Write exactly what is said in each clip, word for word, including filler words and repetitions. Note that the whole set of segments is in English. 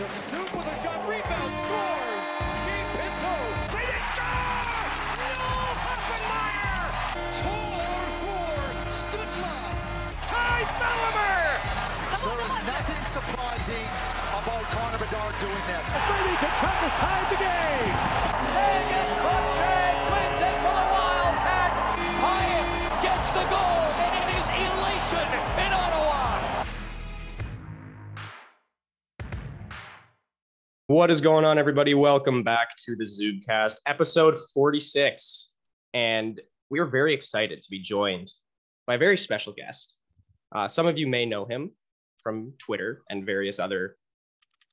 Joseph, Snoop with a shot, rebound, scores! Shane Pinto, they did score! Noel Hoffenmeyer! Toll for Stutzla! Ty Thallimer! There is nothing surprising about Connor Bedard doing this. Brady Tkachuk has tied the game! Vegas Crookshanks wins it for the Wildcats! Hyatt gets the goal, and it is elation in Ottawa! What is going on, everybody? Welcome back to the Zubcast, episode forty-six. And we are very excited to be joined by a very special guest. Uh, some of you may know him from Twitter and various other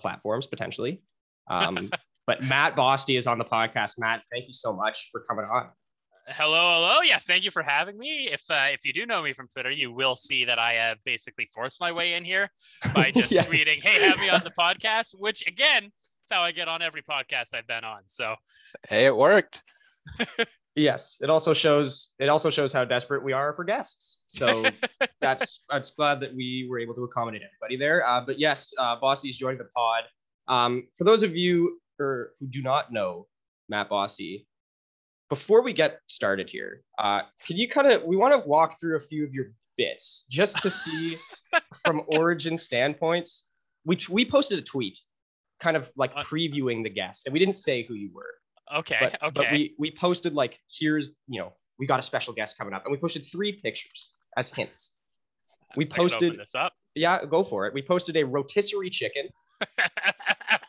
platforms, potentially. Um, but Matt Bosty is on the podcast. Matt, thank you so much for coming on. Hello, hello. Yeah, thank you for having me. If uh, if you do know me from Twitter, you will see that I uh, basically forced my way in here by just yes. tweeting, hey, have me on the podcast, which, again, that's how I get on every podcast I've been on. So, hey, it worked. Yes, it also shows it also shows how desperate we are for guests. So that's I'm glad that we were able to accommodate everybody there. Uh, but yes, uh, Bosty's joined the pod. Um, for those of you or, who do not know Matt Bosty, before we get started here, uh, can you kind of we want to walk through a few of your bits just to see from origin standpoints. We we posted a tweet, kind of like previewing the guest, and we didn't say who you were. Okay. But, okay. But we, we posted like, here's, you know, we got a special guest coming up, and we posted three pictures as hints. We posted I can open this up. Yeah, go for it. We posted a rotisserie chicken,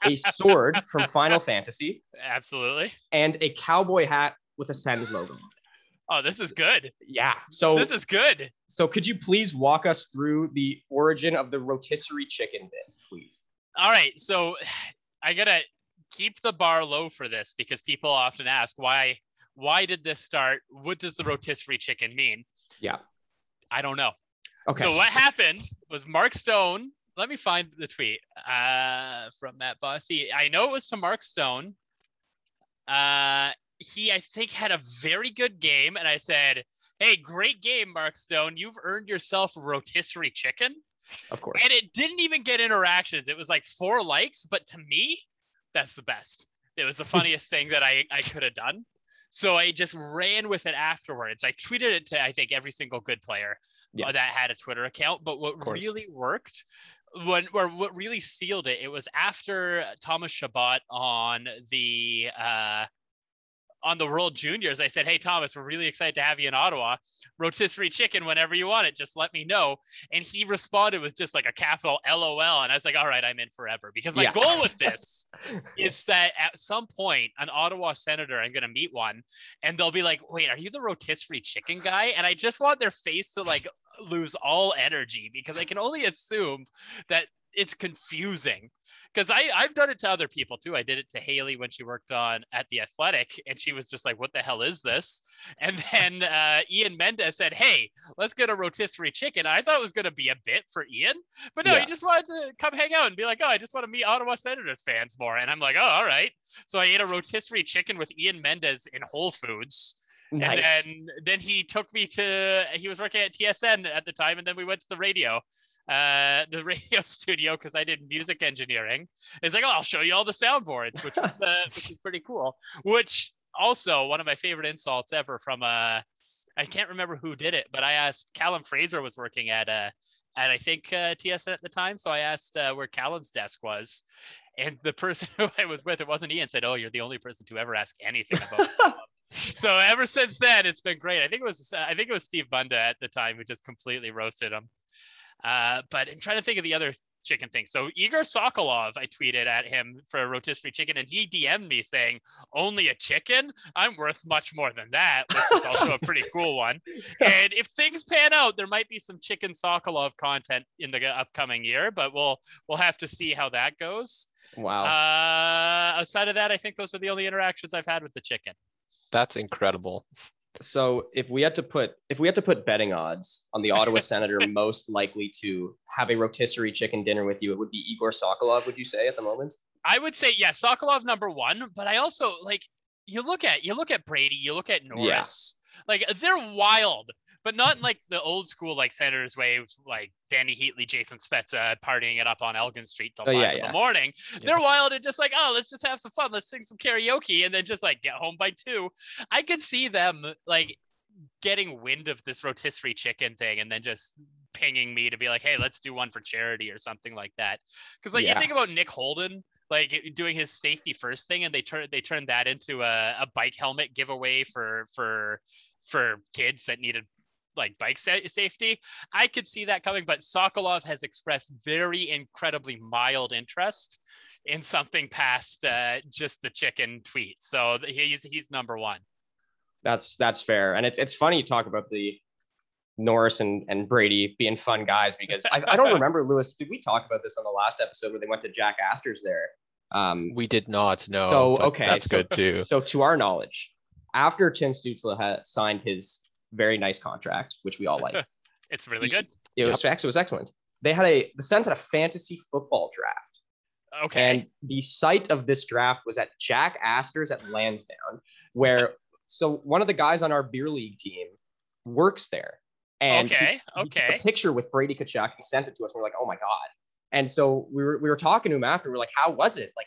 a sword from Final Fantasy, absolutely, and a cowboy hat with a Sens logo. Oh, this is good. Yeah. So this is good. So could you please walk us through the origin of the rotisserie chicken bit, please? All right. So I gotta keep the bar low for this because people often ask why why did this start? What does the rotisserie chicken mean? Yeah. I don't know. Okay. So what happened was Mark Stone, let me find the tweet uh, from Matt Bosty. I know it was to Mark Stone. Uh, he, I think, had a very good game. And I said, hey, great game, Mark Stone. You've earned yourself a rotisserie chicken. Of course. And it didn't even get interactions. It was like four likes. But to me, that's the best. It was the funniest thing that I, I could have done. So I just ran with it afterwards. I tweeted it to, I think, every single good player yes. that had a Twitter account. But what really worked, when or what really sealed it, it was after Thomas Chabot on the uh, on the World Juniors. I said, hey, Thomas, we're really excited to have you in Ottawa. Rotisserie chicken whenever you want it. Just let me know. And he responded with just like a capital L O L. And I was like, all right, I'm in forever. Because my yeah. goal with this is that at some point, an Ottawa senator, I'm going to meet one. And they'll be like, wait, are you the rotisserie chicken guy? And I just want their face to like lose all energy. Because I can only assume that it's confusing. Because I I've done it to other people too. I did it to Haley when she worked on at The Athletic, and she was just like, "What the hell is this?" And then uh, Ian Mendes said, "Hey, let's get a rotisserie chicken." I thought it was going to be a bit for Ian, but no, yeah. he just wanted to come hang out and be like, "Oh, I just want to meet Ottawa Senators fans more." And I'm like, "Oh, all right." So I ate a rotisserie chicken with Ian Mendes in Whole Foods. Nice. And then, then he took me to. He was working at T S N at the time, and then we went to the radio. Uh, the radio studio because I did music engineering. It's like, oh, I'll show you all the soundboards, which was uh, which is pretty cool. Which also one of my favorite insults ever from uh, I can't remember who did it, but I asked Callum Fraser was working at uh, at I think uh, T S N at the time, so I asked uh, where Callum's desk was, and the person who I was with, it wasn't Ian, said, "Oh, you're the only person to ever ask anything about." So ever since then, it's been great. I think it was I think it was Steve Bunda at the time who just completely roasted him. Uh, but I'm trying to think of the other chicken thing. So Egor Sokolov, I tweeted at him for a rotisserie chicken, and he D M'd me saying, only a chicken? I'm worth much more than that, which is also a pretty cool one. And if things pan out, there might be some chicken Sokolov content in the upcoming year, but we'll we'll have to see how that goes. Wow. Uh, outside of that, I think those are the only interactions I've had with the chicken. That's incredible. So if we had to put if we had to put betting odds on the Ottawa Senator most likely to have a rotisserie chicken dinner with you, it would be Egor Sokolov, would you say, at the moment? I would say, yeah, Sokolov number one. But I also like you look at you look at Brady, you look at Norris, yeah. like they're wild. but not like the old school, like Senators way, like Danny Heatley, Jason Spezza partying it up on Elgin Street till oh, five yeah, in yeah. the morning. Yeah. They're wild and just like, oh, let's just have some fun. Let's sing some karaoke and then just like get home by two. I could see them like getting wind of this rotisserie chicken thing and then just pinging me to be like, hey, let's do one for charity or something like that. Because like yeah. you think about Nick Holden, like doing his safety first thing, and they turn they turned that into a, a bike helmet giveaway for for for kids that needed like bike sa- safety. I could see that coming, but Sokolov has expressed very incredibly mild interest in something past uh, just the chicken tweet. So he's he's number one. That's that's fair, and it's it's funny you talk about the Norris and, and Brady being fun guys, because I, I don't remember, Lewis, did we talk about this on the last episode where they went to Jack Astor's there? Um, we did not, no. So, okay. That's so, good too. So to our knowledge, after Tim Stützle had signed his very nice contract, which we all liked. It's really he, good. It yep. was, it was excellent. They had a, the Sens had a fantasy football draft. Okay. And the site of this draft was at Jack Astor's at Lansdowne, where, so one of the guys on our beer league team works there. And okay, he, he okay. took a picture with Brady Tkachuk and sent it to us. And we're like, oh my God. And so we were we were talking to him after. We're like, how was it? Like,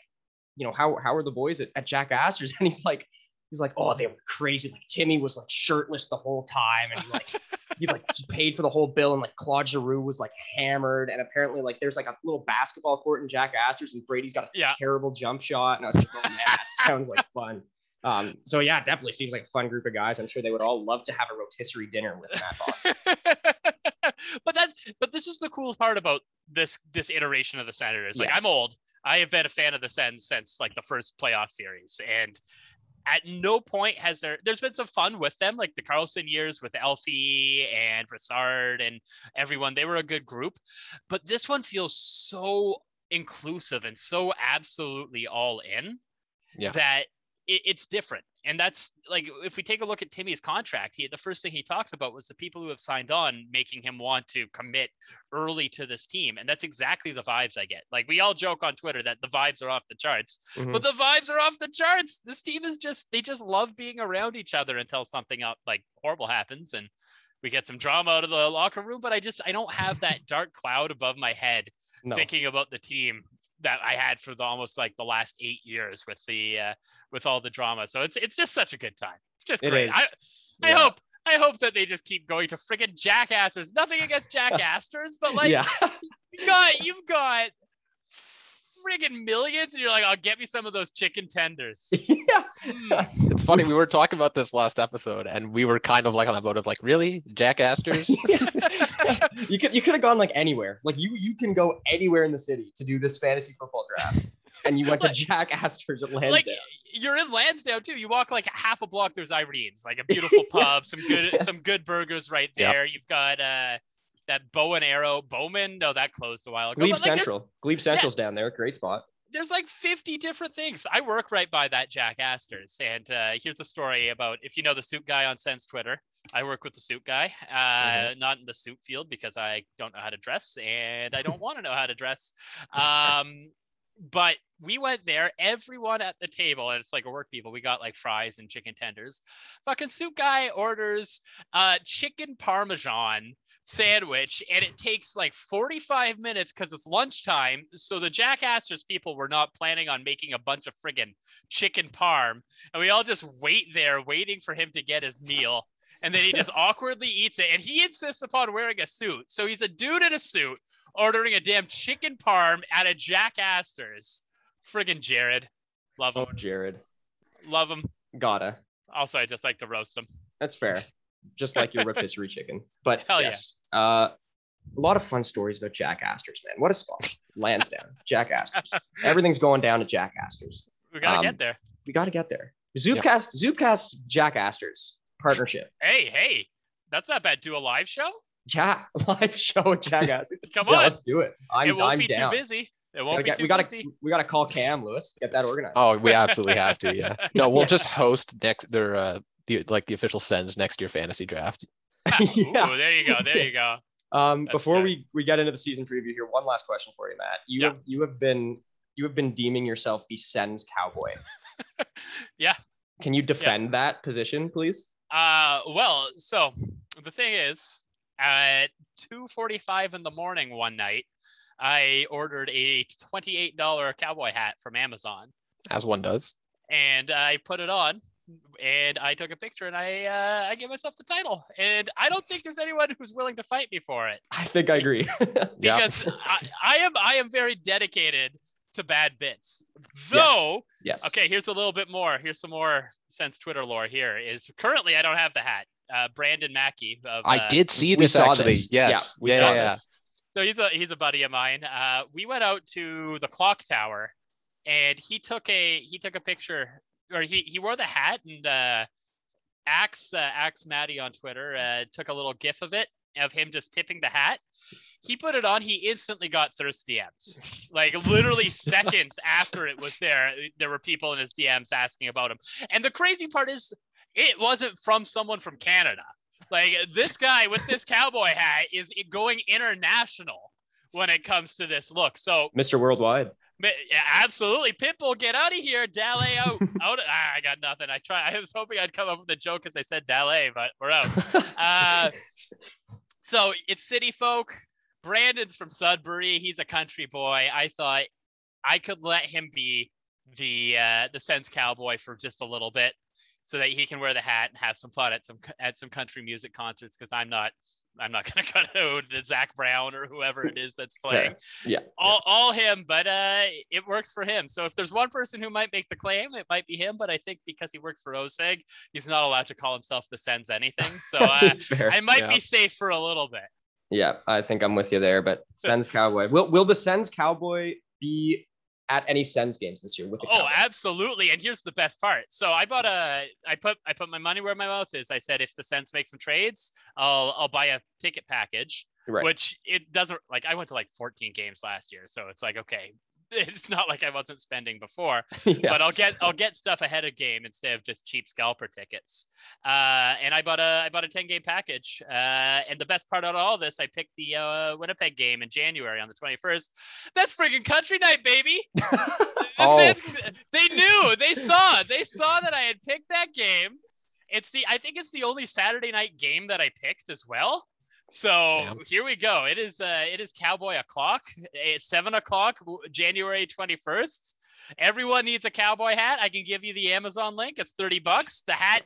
you know, how how are the boys at, at Jack Astor's? And he's like, he's like, oh, they were crazy. Like Timmy was like shirtless the whole time. And he like he like paid for the whole bill. And like Claude Giroux was like hammered. And apparently, like there's like a little basketball court in Jack Astor's, and Brady's got a yeah. terrible jump shot. And I was like, oh man, that sounds like fun. Um, so yeah, definitely seems like a fun group of guys. I'm sure they would all love to have a rotisserie dinner with Matt Bosty. But that's, but this is the cool part about this, this iteration of the Senators. Like yes. I'm old. I have been a fan of the Sens since like the first playoff series, and at no point has there, there's been some fun with them, like the Carlson years with Elfie and Brassard and everyone. They were a good group, but this one feels so inclusive and so absolutely all in yeah. that it's different. And that's like, if we take a look at Timmy's contract, he, the first thing he talked about was the people who have signed on, making him want to commit early to this team. And that's exactly the vibes I get. Like we all joke on Twitter that the vibes are off the charts, mm-hmm. but the vibes are off the charts. This team is just, they just love being around each other until something out like horrible happens. And we get some drama out of the locker room, but I just, I don't have that dark cloud above my head no. thinking about the team that I had for the, almost like the last eight years with the, uh, with all the drama. So it's, it's just such a good time. It's just great. It I, I yeah. hope, I hope that they just keep going to friggin' Jack Astor's. Nothing against Jack Astor's, but like, yeah. you got, you've got friggin' millions and you're like, I'll get me some of those chicken tenders. Yeah. Mm. It's funny. We were talking about this last episode and we were kind of like on that boat of like, really? Jack Astor's? You could you could have gone like anywhere. Like you you can go anywhere in the city to do this fantasy football draft. And you went like, to Jack Astor's at Lansdowne. Like you're in Lansdowne too. You walk like half a block, there's Irene's, like a beautiful yeah. pub, some good yeah. some good burgers right there. Yep. You've got uh that bow and arrow Bowman. No, that closed a while ago. Glebe like, Central. Glebe Central's yeah. down there. Great spot. There's like fifty different things. I work right by that Jack Astor's. And uh, here's a story about, if you know the suit guy on Sens Twitter, I work with the suit guy, uh, mm-hmm. not in the suit field because I don't know how to dress and I don't want to know how to dress. Um, but we went there, everyone at the table, and it's like a work people. We got like fries and chicken tenders. Fucking suit guy orders uh, chicken Parmesan sandwich and it takes like forty-five minutes because it's lunchtime, so the Jack Astor's people were not planning on making a bunch of friggin' chicken parm, and we all just wait there waiting for him to get his meal, and then he just awkwardly eats it, and he insists upon wearing a suit, so he's a dude in a suit ordering a damn chicken parm at a Jack Astor's. Friggin' Jared, love him. Oh, Jared, love him. Gotta also I just like to roast him. That's fair. Just like your rotisserie chicken. But hell yes, yeah. uh, a lot of fun stories about Jack Astor's, man. What a spot. Lansdowne, Jack Astor's. Everything's going down to Jack Astor's. We got to um, get there. We got to get there. Zubcast, yeah. Zubcast, Jack Astor's partnership. Hey, hey, that's not bad. Do a live show? Yeah, live show at Jack Astor's. Come on. Yeah, let's do it. I'm, it won't I'm be down. Too busy. It won't gotta be get, too we gotta, busy. We got to call Cam, Lewis. Get that organized. Oh, we absolutely have to, yeah. No, we'll yeah. just host next their uh, – The, like the official Sens next year fantasy draft. yeah. Ooh, there you go. There you go. um, That's before good. we we get into the season preview here, one last question for you, Matt. You yeah. have you have been you have been deeming yourself the Sens cowboy. yeah. Can you defend yeah. that position, please? Uh, well, so the thing is, at two forty-five in the morning one night, I ordered a twenty-eight dollar cowboy hat from Amazon. As one does. And I put it on, and I took a picture, and I uh, I gave myself the title. And I don't think there's anyone who's willing to fight me for it. I think I agree. Because yeah. I, I am I am very dedicated to bad bits. Though, yes. yes. Okay, here's a little bit more. Here's some more since Twitter lore here. Is currently I don't have the hat. Uh, Brandon Mackey. Of, uh, I did see this, actually. Yes. Yeah, we yeah, saw yeah, this. Yeah. So he's a, he's a buddy of mine. Uh, we went out to the clock tower, and he took a he took a picture, or he, he wore the hat, and uh, Axe, uh, Axe Maddie on Twitter uh, took a little gif of it, of him just tipping the hat. He put it on. He instantly got thirst D Ms. Like literally seconds after it was there, there were people in his D Ms asking about him. And the crazy part is, it wasn't from someone from Canada. Like this guy with this cowboy hat is going international when it comes to this look. So Mister Worldwide. Absolutely. Pitbull, get out of here. Daley out. out of, ah, I got nothing. I tried. I was hoping I'd come up with a joke as I said Daley, but we're out. Uh, so it's city folk. Brandon's from Sudbury. He's a country boy. I thought I could let him be the uh, the Sens cowboy for just a little bit, so that he can wear the hat and have some fun at some at some country music concerts, because I'm not I'm not gonna cut out the Zach Brown or whoever it is that's playing. Yeah, yeah all yeah. all him, but uh, it works for him. So if there's one person who might make the claim, it might be him. But I think because he works for O S E G, he's not allowed to call himself the Sens anything. So uh, I might yeah. be safe for a little bit. Yeah, I think I'm with you there. But Sens cowboy, will will the Sens cowboy be at any Sens games this year with the Cowboys? Oh, absolutely. And here's the best part. So I bought a, I put, I put my money where my mouth is. I said, if the Sens make some trades, I'll, I'll buy a ticket package, right. Which it doesn't, like, I went to like fourteen games last year. So it's like, okay, it's not like I wasn't spending before, yeah. But I'll get, I'll get stuff ahead of game instead of just cheap scalper tickets. Uh, and I bought a, I bought a ten game package. Uh, and the best part out of all this, I picked the uh, Winnipeg game in January on the twenty-first. That's friggin' country night, baby. oh. Fans, they knew, they saw, they saw that I had picked that game. It's the, I think it's the only Saturday night game that I picked as well. So Damn. Here we go. It is uh, it is Cowboy o'clock. It's seven o'clock, January twenty-first. Everyone needs a cowboy hat. I can give you the Amazon link. It's thirty bucks. The hat,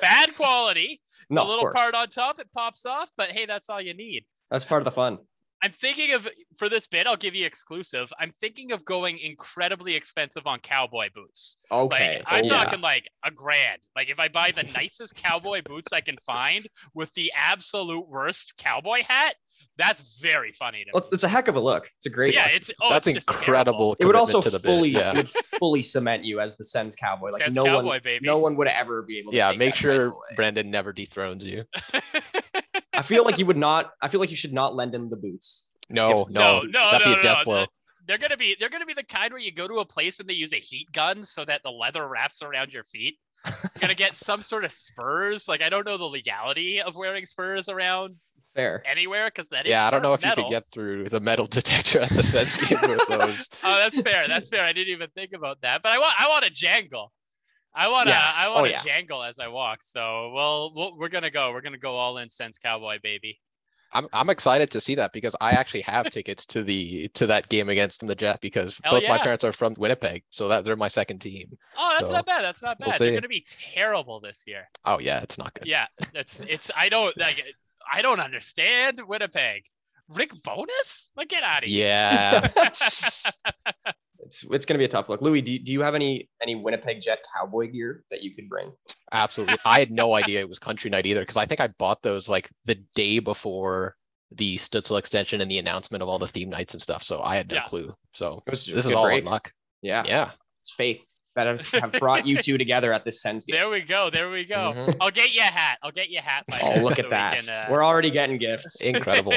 bad quality. No, the little part on top, it pops off. But hey, that's all you need. That's part of the fun. I'm thinking of, for this bit, I'll give you exclusive. I'm thinking of going incredibly expensive on cowboy boots. Okay. Like, I'm oh, talking yeah. like a grand. Like if I buy the nicest cowboy boots I can find with the absolute worst cowboy hat, that's very funny to me. Well, it's a heck of a look. It's a great yeah, look. It's, oh, that's it's incredible. It would also to the fully yeah. would fully cement you as the Sens cowboy. Like Sens no cowboy, one, baby. No one would ever be able to Yeah, make sure Brandon never dethrones you. I feel like you would not. I feel like you should not lend him the boots. No, no, no, no, that'd no, be a death no. blow. They're gonna be. They're gonna be the kind where you go to a place and they use a heat gun so that the leather wraps around your feet. You're gonna get some sort of spurs. Like I don't know the legality of wearing spurs around Fair. Anywhere because that is yeah. I don't know if metal. You could get through the metal detector at the Sens game with those. Oh, that's fair. That's fair. I didn't even think about that. But I want. I want a jangle. I want to yeah. I want to oh, yeah. jangle as I walk. So, well, we'll we're going to go. We're going to go all in Sens cowboy, baby. I'm I'm excited to see that because I actually have tickets to the to that game against the Jets because Hell both yeah. my parents are from Winnipeg. So that they're my second team. Oh, that's so, not bad. That's not bad. We'll they're going to be terrible this year. Oh, yeah, it's not good. Yeah, that's it's I don't like, I don't understand Winnipeg. Rick Bonus? Like, get out of here. Yeah. It's, it's going to be a tough look. Louis, do, do you have any any Winnipeg Jet cowboy gear that you could bring? Absolutely. I had no idea it was country night either because I think I bought those like the day before the Stützle extension and the announcement of all the theme nights and stuff. So I had no yeah. clue. So was, this is all break. On luck. Yeah. Yeah. It's faith that have brought you two together at this Sens game. There we go. There we go. Mm-hmm. I'll get you a hat. I'll get you a hat. Mike, oh, look so at that. We can, uh... We're already getting gifts. Incredible.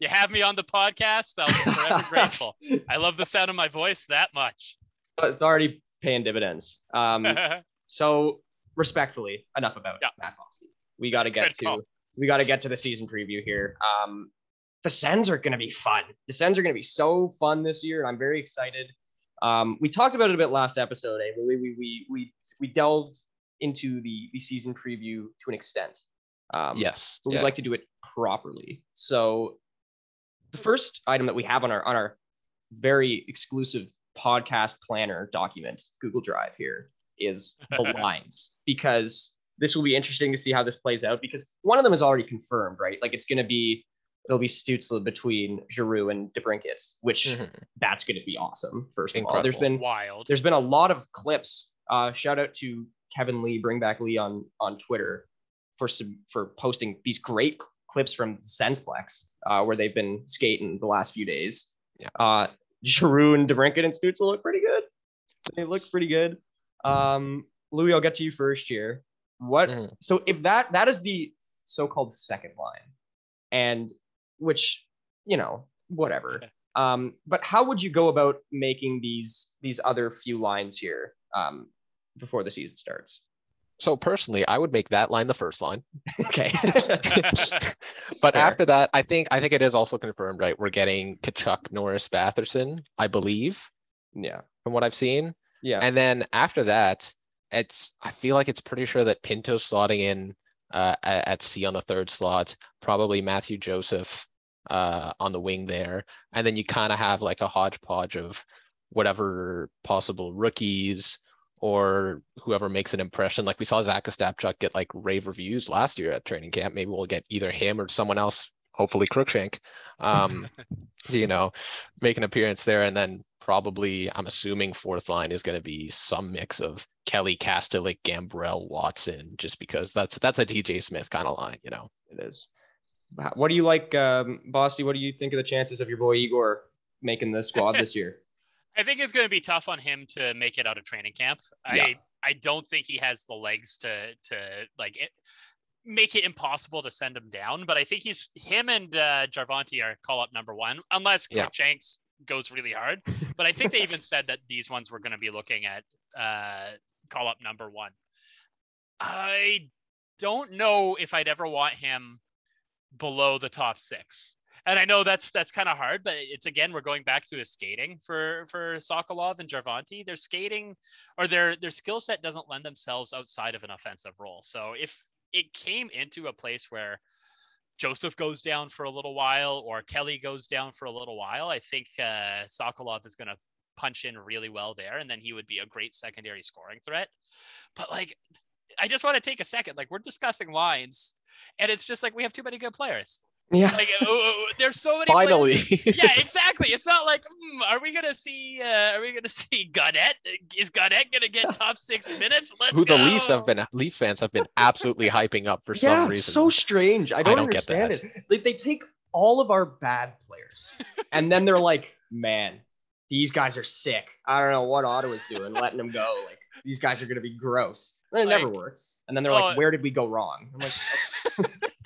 You have me on the podcast. I'll be forever grateful. I love the sound of my voice that much. It's already paying dividends. Um, so respectfully, enough about yeah. Matt Bosty. We got to get to, we got to get to the season preview here. Um, the Sens are going to be fun. The Sens are going to be so fun this year. And I'm very excited. Um, we talked about it a bit last episode, eh? We we we we we delved into the the season preview to an extent, Um, yes. But we'd yeah. like to do it properly. So the first item that we have on our on our very exclusive podcast planner document, Google Drive here, is the lines, because this will be interesting to see how this plays out, because one of them is already confirmed, right? Like it's going to be, it'll be Stützle between Giroux and DeBrincat, which mm-hmm. that's going to be awesome. First Incredible. of all, there's been wild. There's been a lot of clips. Uh, shout out to Kevin Lee, Bring Back Lee on, on Twitter for some, for posting these great clips from Sensplex, uh, where they've been skating the last few days. Yeah. Uh, Giroux and DeBrincat and Stützle look pretty good. They look pretty good. Um, Louis, I'll get to you first here. What? Mm. So if that that is the so-called second line, and which, you know, whatever. Um, but how would you go about making these these other few lines here um, before the season starts? So personally, I would make that line the first line. Okay. But Fair. after that, I think I think it is also confirmed, right? We're getting Kachuk, Norris, Batherson, I believe. Yeah. From what I've seen. Yeah. And then after that, it's I feel like it's pretty sure that Pinto's slotting in uh, at C on the third slot, probably Mathieu Joseph uh, on the wing there. And then you kind of have like a hodgepodge of whatever possible rookies or whoever makes an impression. Like we saw Jack Astor's get like rave reviews last year at training camp. Maybe we'll get either him or someone else, hopefully Crookshanks, um, you know, make an appearance there. And then probably, I'm assuming fourth line is going to be some mix of Kelly, Kastelik, Gambrell, Watson, just because that's that's a D J Smith kind of line, you know. It is. What do you like, um, Bosty? What do you think of the chances of your boy Egor making the squad this year? I think it's going to be tough on him to make it out of training camp. Yeah. I I don't think he has the legs to to like it, make it impossible to send him down. But I think he's him and uh, Järventie are call up number one, unless Crookshanks yeah. goes really hard. But I think they even said that these ones were going to be looking at. Uh, call up number one. I don't know if I'd ever want him below the top six. And I know that's that's kind of hard, but it's again, we're going back to his skating for for Sokolov and Järventie. Their skating or their their skill set doesn't lend themselves outside of an offensive role. So if it came into a place where Joseph goes down for a little while or Kelly goes down for a little while, I think uh, Sokolov is going to punch in really well there, and then he would be a great secondary scoring threat. But like, I just want to take a second, like we're discussing lines and it's just like we have too many good players. Yeah, like oh, there's so many finally players. Yeah, exactly. It's not like mm, are we gonna see uh are we gonna see Gaudette? Is Gaudette gonna get top six minutes? Let's who go. The Leafs have been Leaf fans have been absolutely hyping up for yeah, some reason. It's so strange. I don't, I don't understand it. Like they take all of our bad players and then they're like, man, these guys are sick. I don't know what Ottawa's doing, letting them go. Like, these guys are going to be gross. And it like, never works. And then they're oh, like, where did we go wrong? I'm like,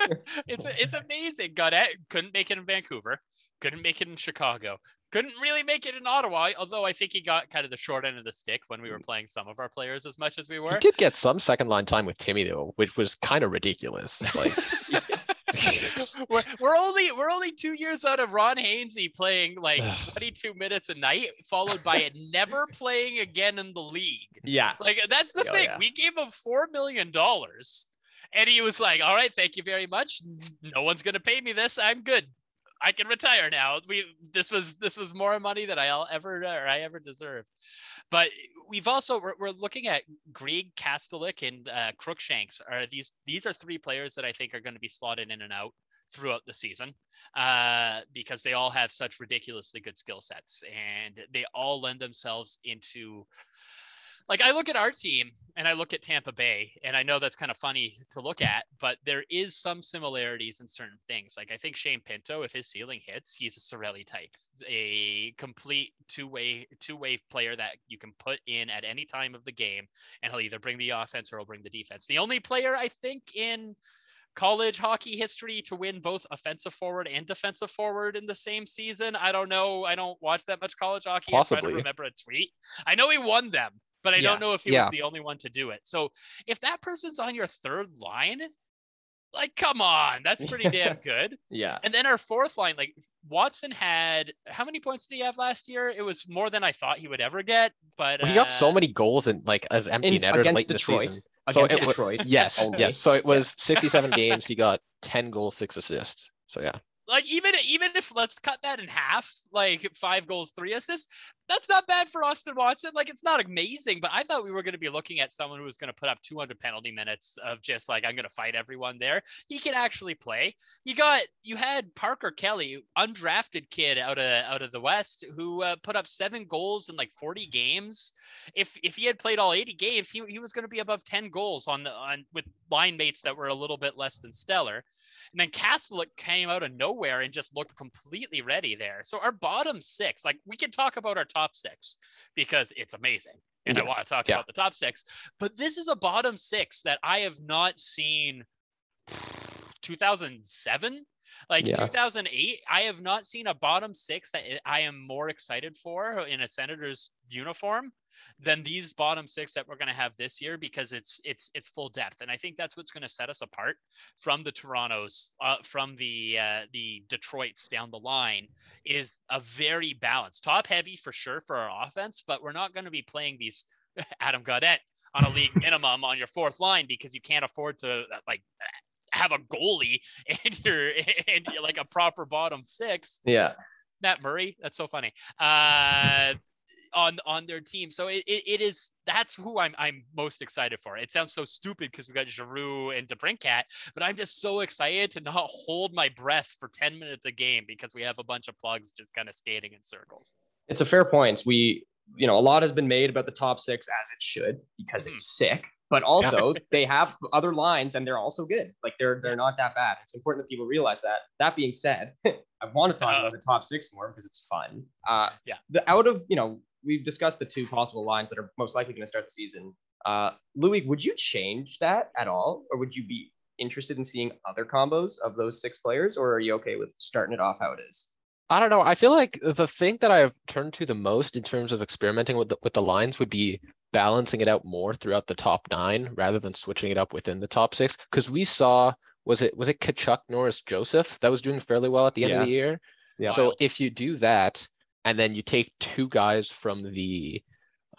oh. it's it's amazing. Gaudette couldn't make it in Vancouver. Couldn't make it in Chicago. Couldn't really make it in Ottawa, although I think he got kind of the short end of the stick when we were playing some of our players as much as we were. He did get some second-line time with Timmy, though, which was kind of ridiculous. Like... we're, we're only we're only two years out of Ron Hainsey playing like twenty-two minutes a night, followed by it never playing again in the league. Yeah, like that's the oh, thing. Yeah. We gave him four million dollars, and he was like, "All right, thank you very much. No one's gonna pay me this. I'm good. I can retire now." We this was this was more money than I'll ever or I ever deserved. But we've also we're, we're looking at Grieg, Kastelik, and uh, Crookshanks. Are these these are three players that I think are going to be slotted in and out throughout the season uh, because they all have such ridiculously good skill sets and they all lend themselves into. Like I look at our team and I look at Tampa Bay, and I know that's kind of funny to look at, but there is some similarities in certain things. Like I think Shane Pinto, if his ceiling hits, he's a Cirelli type, a complete two-way two-way player that you can put in at any time of the game, and he'll either bring the offense or he'll bring the defense. The only player I think in college hockey history to win both offensive forward and defensive forward in the same season. I don't know. I don't watch that much college hockey. Possibly. I'm trying to remember a tweet. I know he won them. But I yeah. don't know if he yeah. was the only one to do it. So if that person's on your third line, like, come on, that's pretty damn good. Yeah. And then our fourth line, like Watson had, how many points did he have last year? It was more than I thought he would ever get, but well, he uh, got so many goals and like as empty netter late in the season. So it Detroit. Was, yes, yes. So it was sixty-seven games. He got ten goals, six assists. So yeah. Like even even if let's cut that in half, like five goals, three assists, that's not bad for Austin Watson. Like it's not amazing, but I thought we were going to be looking at someone who was going to put up two hundred penalty minutes of just like, I'm going to fight everyone there. He can actually play. You got you had Parker Kelly, undrafted kid out of out of the West, who uh, put up seven goals in like forty games. If if he had played all eighty games, he he was going to be above ten goals on the on with line mates that were a little bit less than stellar. And then Castle came out of nowhere and just looked completely ready there. So our bottom six, like we can talk about our top six because it's amazing. And yes. I want to talk yeah. about the top six, but this is a bottom six that I have not seen two thousand seven, like yeah. two thousand eight. I have not seen a bottom six that I am more excited for in a Senators uniform than these bottom six that we're going to have this year, because it's it's it's full depth, and I think that's what's going to set us apart from the Torontos, uh, from the uh, the Detroits down the line, is a very balanced, top heavy for sure for our offense, but we're not going to be playing these Adam Gaudette on a league minimum on your fourth line because you can't afford to like have a goalie and your and you're like a proper bottom six. Yeah, Matt Murray, that's so funny. Uh, on on their team. So it, it it is that's who I'm I'm most excited for. It sounds so stupid because we got Giroux and DeBrincat, but I'm just so excited to not hold my breath for ten minutes a game because we have a bunch of plugs just kind of skating in circles. It's a fair point. We, you know, a lot has been made about the top six, as it should, because mm-hmm. it's sick, but also they have other lines and they're also good. Like they're they're not that bad. It's important that people realize that. That being said, I want to talk uh, about the top six more because it's fun. Uh, yeah. The out of, you know, we've discussed the two possible lines that are most likely going to start the season. Uh, Louis, would you change that at all? Or would you be interested in seeing other combos of those six players? Or are you okay with starting it off how it is? I don't know. I feel like the thing that I've turned to the most in terms of experimenting with the, with the lines would be balancing it out more throughout the top nine rather than switching it up within the top six. Because we saw, was it was it Kachuk, Norris, Joseph that was doing fairly well at the end yeah. of the year? Yeah. So wow. if you do that, and then you take two guys from the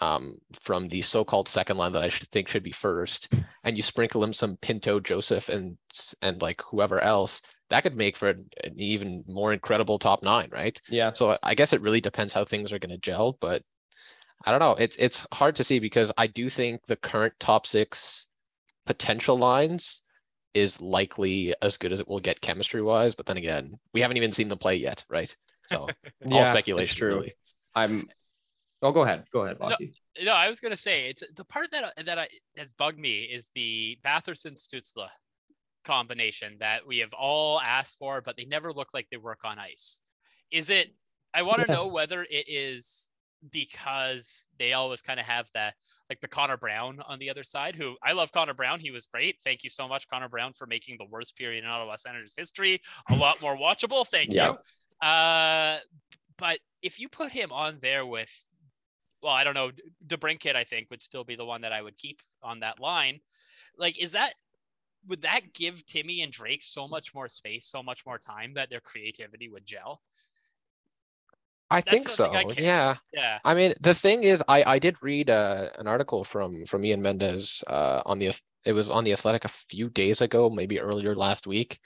um, from the so-called second line that I should think should be first, and you sprinkle them some Pinto, Joseph, and and like whoever else, that could make for an, an even more incredible top nine, right? Yeah. So I guess it really depends how things are going to gel, but I don't know. It's it's hard to see because I do think the current top six potential lines is likely as good as it will get chemistry-wise, but then again, we haven't even seen them play yet, right? So yeah, all speculation true. Really. I'm oh go ahead. Go ahead, Bosty. No, no, I was gonna say it's the part that that I, has bugged me is the Batherson Stützle combination that we have all asked for, but they never look like they work on ice. Is it I wanna yeah. know whether it is because they always kind of have that like the Connor Brown on the other side, who I love Connor Brown. He was great. Thank you so much, Connor Brown, for making the worst period in Ottawa Senators history a lot more watchable. Thank yeah. you. Uh, but if you put him on there with, well, I don't know, DeBrincat, I think would still be the one that I would keep on that line. Like, is that, would that give Timmy and Drake so much more space, so much more time that their creativity would gel? I That's think so. I yeah. Yeah. I mean, the thing is, I, I did read uh, an article from, from Ian Mendes uh, on the, it was on The Athletic a few days ago, maybe earlier last week.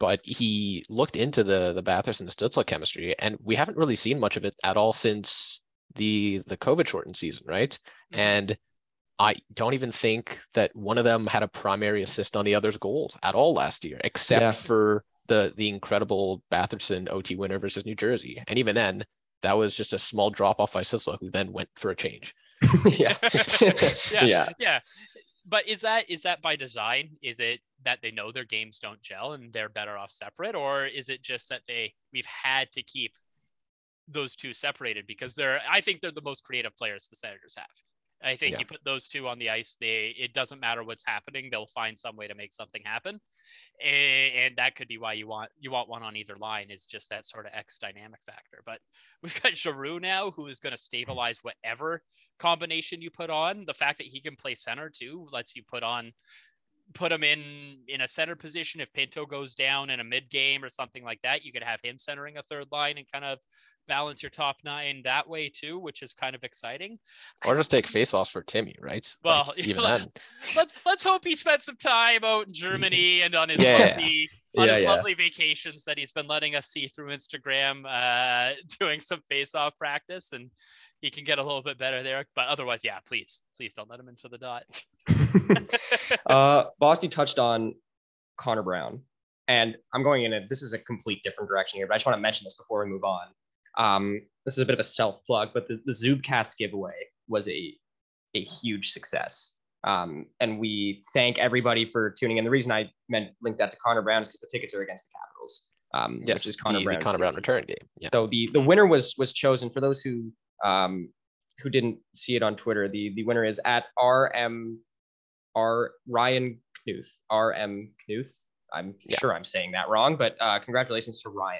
But he looked into the the Batherson Stützle chemistry, and we haven't really seen much of it at all since the the COVID shortened season, right? Mm-hmm. And I don't even think that one of them had a primary assist on the other's goals at all last year, except yeah. for the the incredible Batherson O T winner versus New Jersey. And even then, that was just a small drop off by Stützle, who then went for a change. yeah. yeah. Yeah. Yeah. But is that is that by design? Is it that they know their games don't gel and they're better off separate, or is it just that they we've had to keep those two separated because they're I think they're the most creative players the Senators have. I think yeah. you put those two on the ice, they it doesn't matter what's happening, they'll find some way to make something happen, and, and that could be why you want you want one on either line is just that sort of X dynamic factor. But we've got Giroux now, who is going to stabilize whatever combination you put on. The fact that he can play center too lets you put on put him in, in a center position. If Pinto goes down in a mid game or something like that, you could have him centering a third line and kind of balance your top nine that way too, which is kind of exciting. Or just take face-offs for Timmy, right? Well, like, even let, then. let's let's hope he spent some time out in Germany and on his yeah, lovely yeah. on yeah, his yeah. lovely vacations that he's been letting us see through Instagram, uh, doing some face-off practice, and he can get a little bit better there. But otherwise, yeah, please, please don't let him into the dot. uh, Bosty touched on Connor Brown, and I'm going in a, this is a complete different direction here, but I just want to mention this before we move on. Um, this is a bit of a self plug, but the, the Zubcast giveaway was a, a huge success. Um, and we thank everybody for tuning in. The reason I meant linked that to Connor Brown is because the tickets are against the Capitals, um, yes, which is Connor the, Brown's the Connor Brown return game. Yeah. So the, the winner was, was chosen for those who, um, who didn't see it on Twitter. The, the winner is at R M R Ryan Knuth, R M Knuth. I'm yeah. sure I'm saying that wrong, but, uh, congratulations to Ryan.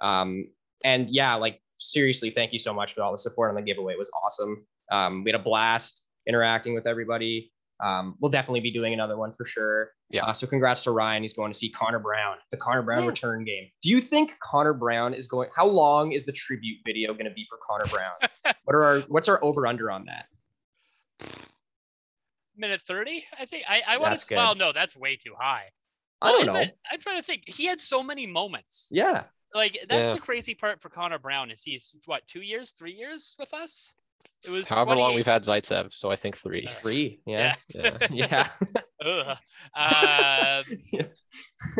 Um, And yeah, like seriously, thank you so much for all the support on the giveaway. It was awesome. Um, we had a blast interacting with everybody. Um, we'll definitely be doing another one for sure. Yeah. Uh, so congrats to Ryan. He's going to see Connor Brown, the Connor Brown yeah. return game. Do you think Connor Brown is going, how long is the tribute video going to be for Connor Brown? What are our, what's our over under on that? minute thirty, I think. I, I want to, well, no, that's way too high. I don't know. It? I'm trying to think. He had so many moments. Yeah. Like that's yeah. the crazy part for Connor Brown is he's what two years, three years with us. It was however long we've had Zaitsev, so I think three, uh, three, yeah, yeah. yeah. yeah. uh,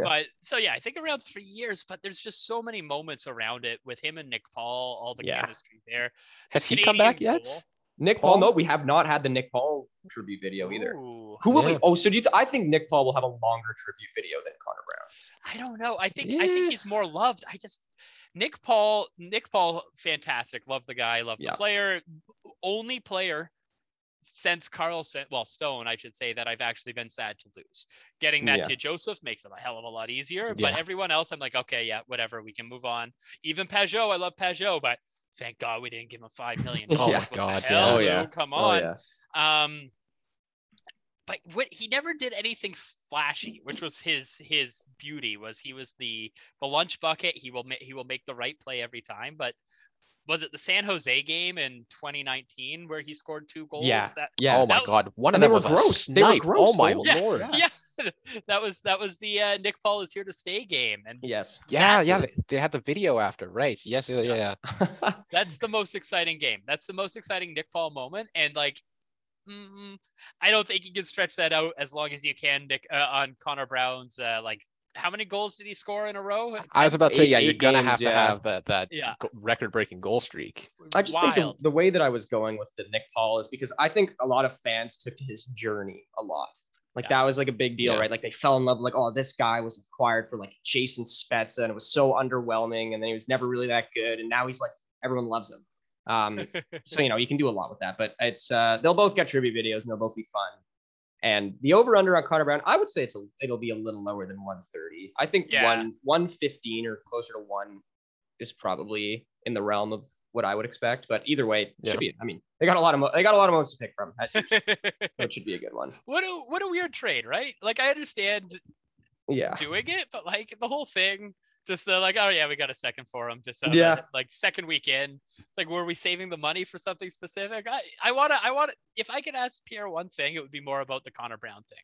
but so yeah, I think around three years. But there's just so many moments around it with him and Nick Paul, all the yeah. chemistry there. Has the he Canadian come back yet? Goal. Nick Paul? Paul? No, we have not had the Nick Paul tribute video either. Ooh, Who will yeah. be? Oh, so do you th- I think Nick Paul will have a longer tribute video than Connor Brown. I don't know. I think yeah. I think he's more loved. I just Nick Paul, Nick Paul, fantastic. Love the guy. Love yeah. the player. Only player since Carlson, well Stone, I should say, that I've actually been sad to lose. Getting Mathieu yeah. Joseph makes it a hell of a lot easier. Yeah. But everyone else, I'm like, okay, yeah, whatever. We can move on. Even Pajot, I love Pajot, but. Thank God we didn't give him five million dollars. Oh my God! Hell, yeah. Oh yeah! Come on. Oh, yeah. Um, but what, he never did anything flashy, which was his his beauty. Was he was the the lunch bucket? He will ma- he will make the right play every time. But was it the San Jose game in twenty nineteen where he scored two goals? Yeah. That, yeah. Oh that, my God! One of them was gross. They were gross. Oh my yeah, Lord! Yeah. yeah. that was that was the uh, Nick Paul is here to stay game, and yes, yeah, yeah, they, they had the video after, right? Yes, yeah, yeah. yeah. That's the most exciting game. That's the most exciting Nick Paul moment, and like, mm, I don't think you can stretch that out as long as you can, Nick, uh, on Connor Brown's uh, like. How many goals did he score in a row? I was about to say, eight, yeah, you're going to have yeah. to have that, that yeah. go- record-breaking goal streak. I just Wild. think the, the way that I was going with the Nick Paul is because I think a lot of fans took to his journey a lot. Like, yeah. that was, like, a big deal, yeah. right? Like, they fell in love. Like, oh, this guy was acquired for, like, Jason Spezza, and it was so underwhelming, and then he was never really that good, and now he's, like, everyone loves him. Um, so, you know, you can do a lot with that, but it's uh, they'll both get tribute videos, and they'll both be fun. And the over-under on Connor Brown, I would say it's a, it'll be a little lower than one thirty. I think yeah. one, one fifteen or closer to one is probably in the realm of what I would expect. But either way, it yeah. should be. I mean, they got a lot of mo- they got a lot of moments to pick from. That should be a good one. What a what a weird trade, right? Like I understand yeah. doing it, but like the whole thing. Just the like, oh yeah, we got a second for him. Just uh, yeah. like second weekend. It's like, were we saving the money for something specific? I, I wanna, I wanna. If I could ask Pierre one thing, it would be more about the Connor Brown thing.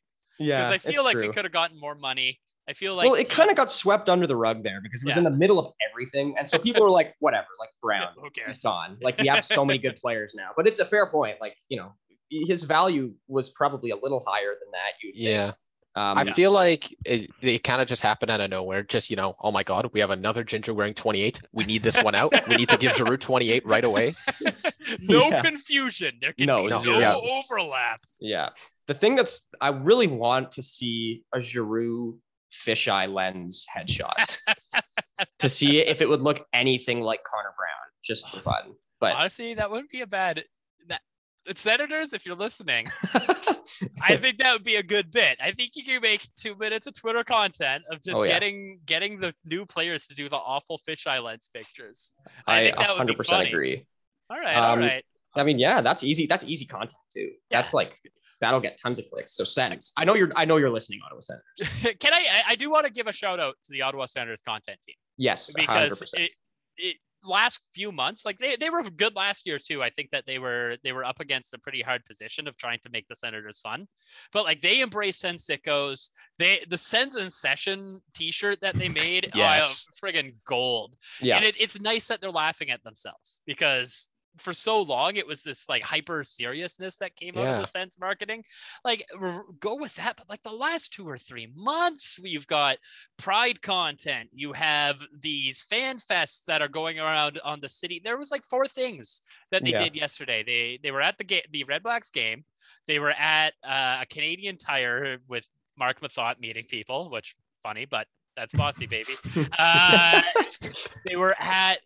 Yeah, because I feel like true. we could have gotten more money. I feel like well, it kind of got swept under the rug there because it was yeah. in the middle of everything, and so people were like, whatever, like Brown, yeah, who cares? He's gone. Like we have so many good players now, but it's a fair point. Like you know, his value was probably a little higher than that. You'd yeah. think. Um, I yeah. feel like it, it kind of just happened out of nowhere. Just, you know, oh my God, we have another ginger wearing twenty-eight. We need this one out. We need to give Giroux twenty-eight right away. no yeah. confusion. There can no, be no, no yeah. overlap. Yeah. The thing that's, I really want to see a Giroux fisheye lens headshot to see if it would look anything like Connor Brown, just for fun. But honestly, that wouldn't be a bad, that, Senators, if you're listening, I think that would be a good bit. I think you can make two minutes of Twitter content of just oh, yeah. getting getting the new players to do the awful fisheye lens pictures. I, I think that would be funny. I one hundred percent agree. All right, um, all right. I mean, yeah, that's easy. That's easy content too. That's yeah, like that's that'll get tons of clicks. So Senators, I know you're. I know you're listening, Ottawa Senators. Can I? I do want to give a shout out to the Ottawa Senators content team. Yes, because one hundred percent. it it last few months, like they they were good last year too. I think that they were they were up against a pretty hard position of trying to make the Senators fun, but like they embraced Sens Sickos. They the Sens in Session T-shirt that they made, yes. uh, friggin' gold. Yeah, and it, it's nice that they're laughing at themselves because. For so long, it was this like hyper seriousness that came yeah. out of the Sens marketing. Like, r- go with that. But like the last two or three months, we've got Pride content. You have these fan fests that are going around on the city. There was like four things that they yeah. did yesterday. They they were at the game, the Red Blacks game. They were at uh, a Canadian Tire with Mark Methot meeting people, which funny, but. That's Bosty, baby. Uh, they were at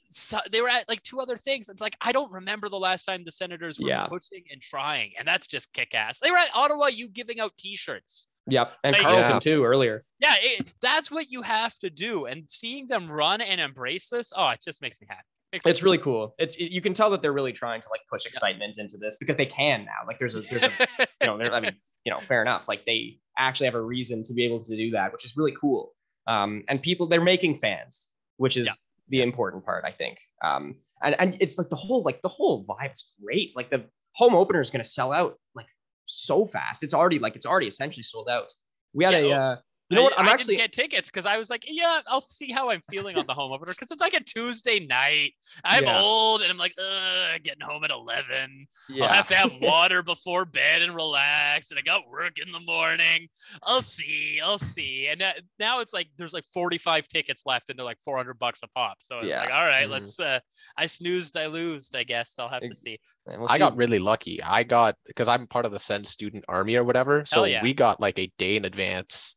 they were at like two other things. It's like I don't remember the last time the Senators were yeah. pushing and trying, and that's just kick ass. They were at Ottawa U giving out T-shirts. Yep, and like, Carleton yeah. too earlier. Yeah, it, that's what you have to do. And seeing them run and embrace this, oh, it just makes me happy. Makes it's me really happy. Cool. It's it, you can tell that they're really trying to like push excitement yeah. into this because they can now. Like there's a there's a you know I mean you know fair enough. Like they actually have a reason to be able to do that, which is really cool. Um, and people, they're making fans, which is yeah. the yeah. important part, I think. Um, and, and it's like the whole, like the whole vibe is great. Like the home opener is going to sell out like so fast. It's already like, it's already essentially sold out. We had yeah, a, uh, you know what? I'm I actually didn't get tickets. Cause I was like, yeah, I'll see how I'm feeling on the home opener. Cause it's like a Tuesday night. I'm yeah. old and I'm like, ugh, getting home at eleven. Yeah. I'll have to have water before bed and relax. And I got work in the morning. I'll see, I'll see. And uh, now it's like, there's like forty-five tickets left and they're like four hundred bucks a pop. So it's yeah. like, all right, mm-hmm. let's, uh, I snoozed, I loosed, I guess I'll have it- to see. We'll I see. got really lucky. I got, cause I'm part of the Sens student army or whatever. So yeah. we got like a day in advance,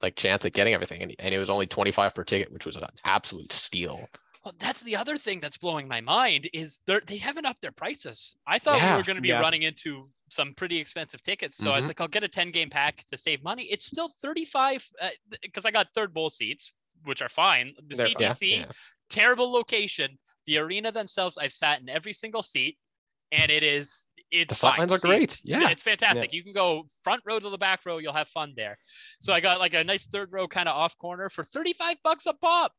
like chance at getting everything. And, and it was only twenty-five per ticket, which was an absolute steal. Well, that's the other thing that's blowing my mind is they haven't upped their prices. I thought yeah, we were going to be yeah. running into some pretty expensive tickets. So mm-hmm. I was like, I'll get a ten game pack to save money. It's still thirty-five because uh, I got third bowl seats, which are fine. The They're, C T C, yeah, yeah. terrible location. The arena themselves, I've sat in every single seat. And it is, it's the fine. Sidelines are great. Yeah. It's fantastic. Yeah. You can go front row to the back row. You'll have fun there. So I got like a nice third row kind of off corner for thirty-five bucks a pop.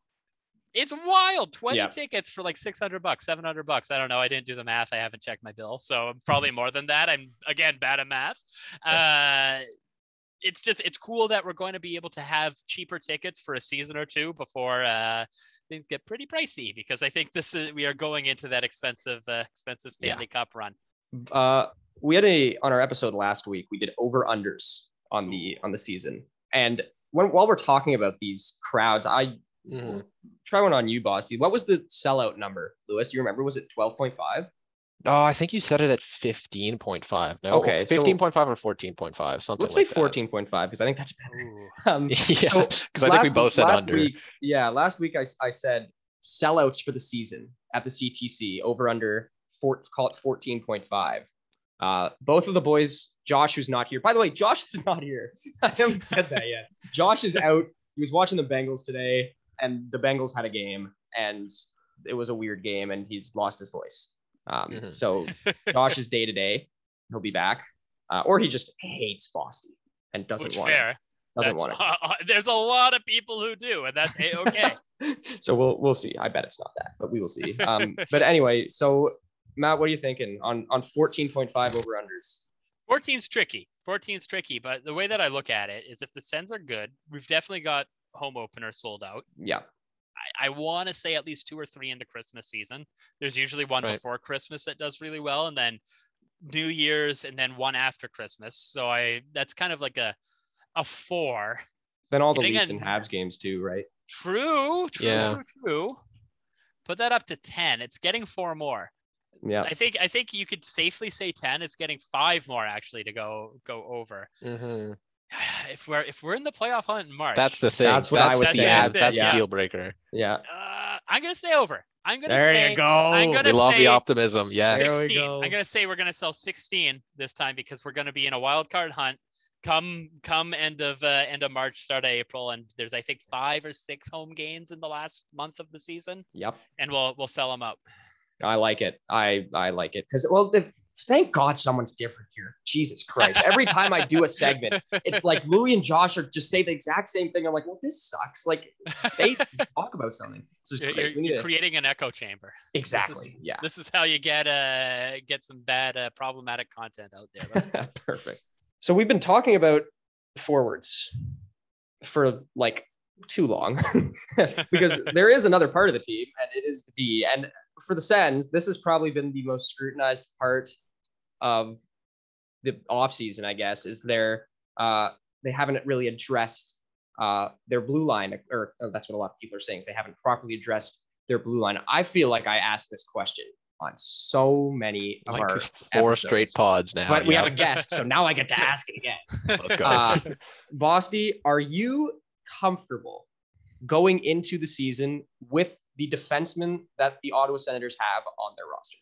It's wild. twenty yeah. tickets for like six hundred bucks, seven hundred bucks. I don't know. I didn't do the math. I haven't checked my bill. So probably more than that. I'm again, bad at math. Uh, it's just, it's cool that we're going to be able to have cheaper tickets for a season or two before, uh, things get pretty pricey because I think this is we are going into that expensive uh, expensive Stanley yeah. Cup run. Uh, we had a on our episode last week we did over unders on the on the season, and when while we're talking about these crowds, I mm. try one on you, Bosty. What was the sellout number, Lewis? Do you remember? Was it twelve point five? Oh, I think you said it at fifteen point five. No, okay, fifteen point five or fourteen point five, something like that. Let's say fourteen point five because I think that's better. Um, yeah, because so I think we both said under. Week, yeah, last week I, I said sellouts for the season at the C T C over under four, call it fourteen point five. Uh, both of the boys, Josh, who's not here. By the way, Josh is not here. I haven't said that yet. Josh is out. He was watching the Bengals today, and the Bengals had a game, and it was a weird game, and he's lost his voice. Um, mm-hmm. so Josh is day to day. He'll be back, uh, or he just hates Boston and doesn't Which want. Fair. It. Doesn't that's, want. It. Uh, there's a lot of people who do, and that's okay. So we'll we'll see. I bet it's not that, but we will see. Um, but anyway, so Matt, what are you thinking on on fourteen point five over unders? fourteen's tricky. fourteen's tricky, but the way that I look at it is, if the Sens are good, we've definitely got home opener sold out. Yeah. I, I want to say at least two or three into Christmas season. There's usually one right. before Christmas that does really well, and then New Year's, and then one after Christmas. So I that's kind of like a a four. Then all the Getting Leafs a, and Habs games too, right? True, true, yeah. true, true. Put that up to ten. It's getting four more. Yeah, I think I think you could safely say ten. It's getting five more actually to go go over. Mm-hmm. If we're if we're in the playoff hunt in March, that's the thing. That's what that's, I was saying. That's, that's yeah. the deal breaker. Yeah. Uh, I'm gonna say over. I'm gonna there say. There you go. I'm gonna we love the optimism. Yes. There we go. I'm gonna say we're gonna sell sixteen this time because we're gonna be in a wild card hunt. Come come end of uh, end of March, start of April, and there's I think five or six home games in the last month of the season. Yep. And we'll we'll sell them up. I like it. I, I like it. Because, well, if, thank God someone's different here. Jesus Christ. Every time I do a segment, it's like Louie and Josh are just say the exact same thing. I'm like, well, this sucks. Like, say, talk about something. This is you're you're to... creating an echo chamber. Exactly. This is, yeah. This is how you get uh, get some bad uh, problematic content out there. That's cool. Perfect. So we've been talking about forwards for like too long because there is another part of the team, and it is the D. And for the Sens, this has probably been the most scrutinized part of the offseason, I guess, is their uh, they haven't really addressed uh, their blue line, or oh, that's what a lot of people are saying, is they haven't properly addressed their blue line. I feel like I asked this question on so many of like our four episodes. Straight pods now. But yeah. We have a guest, so now I get to ask it again. Let's go. Uh, Bosty, are you comfortable going into the season with the defensemen that the Ottawa Senators have on their roster?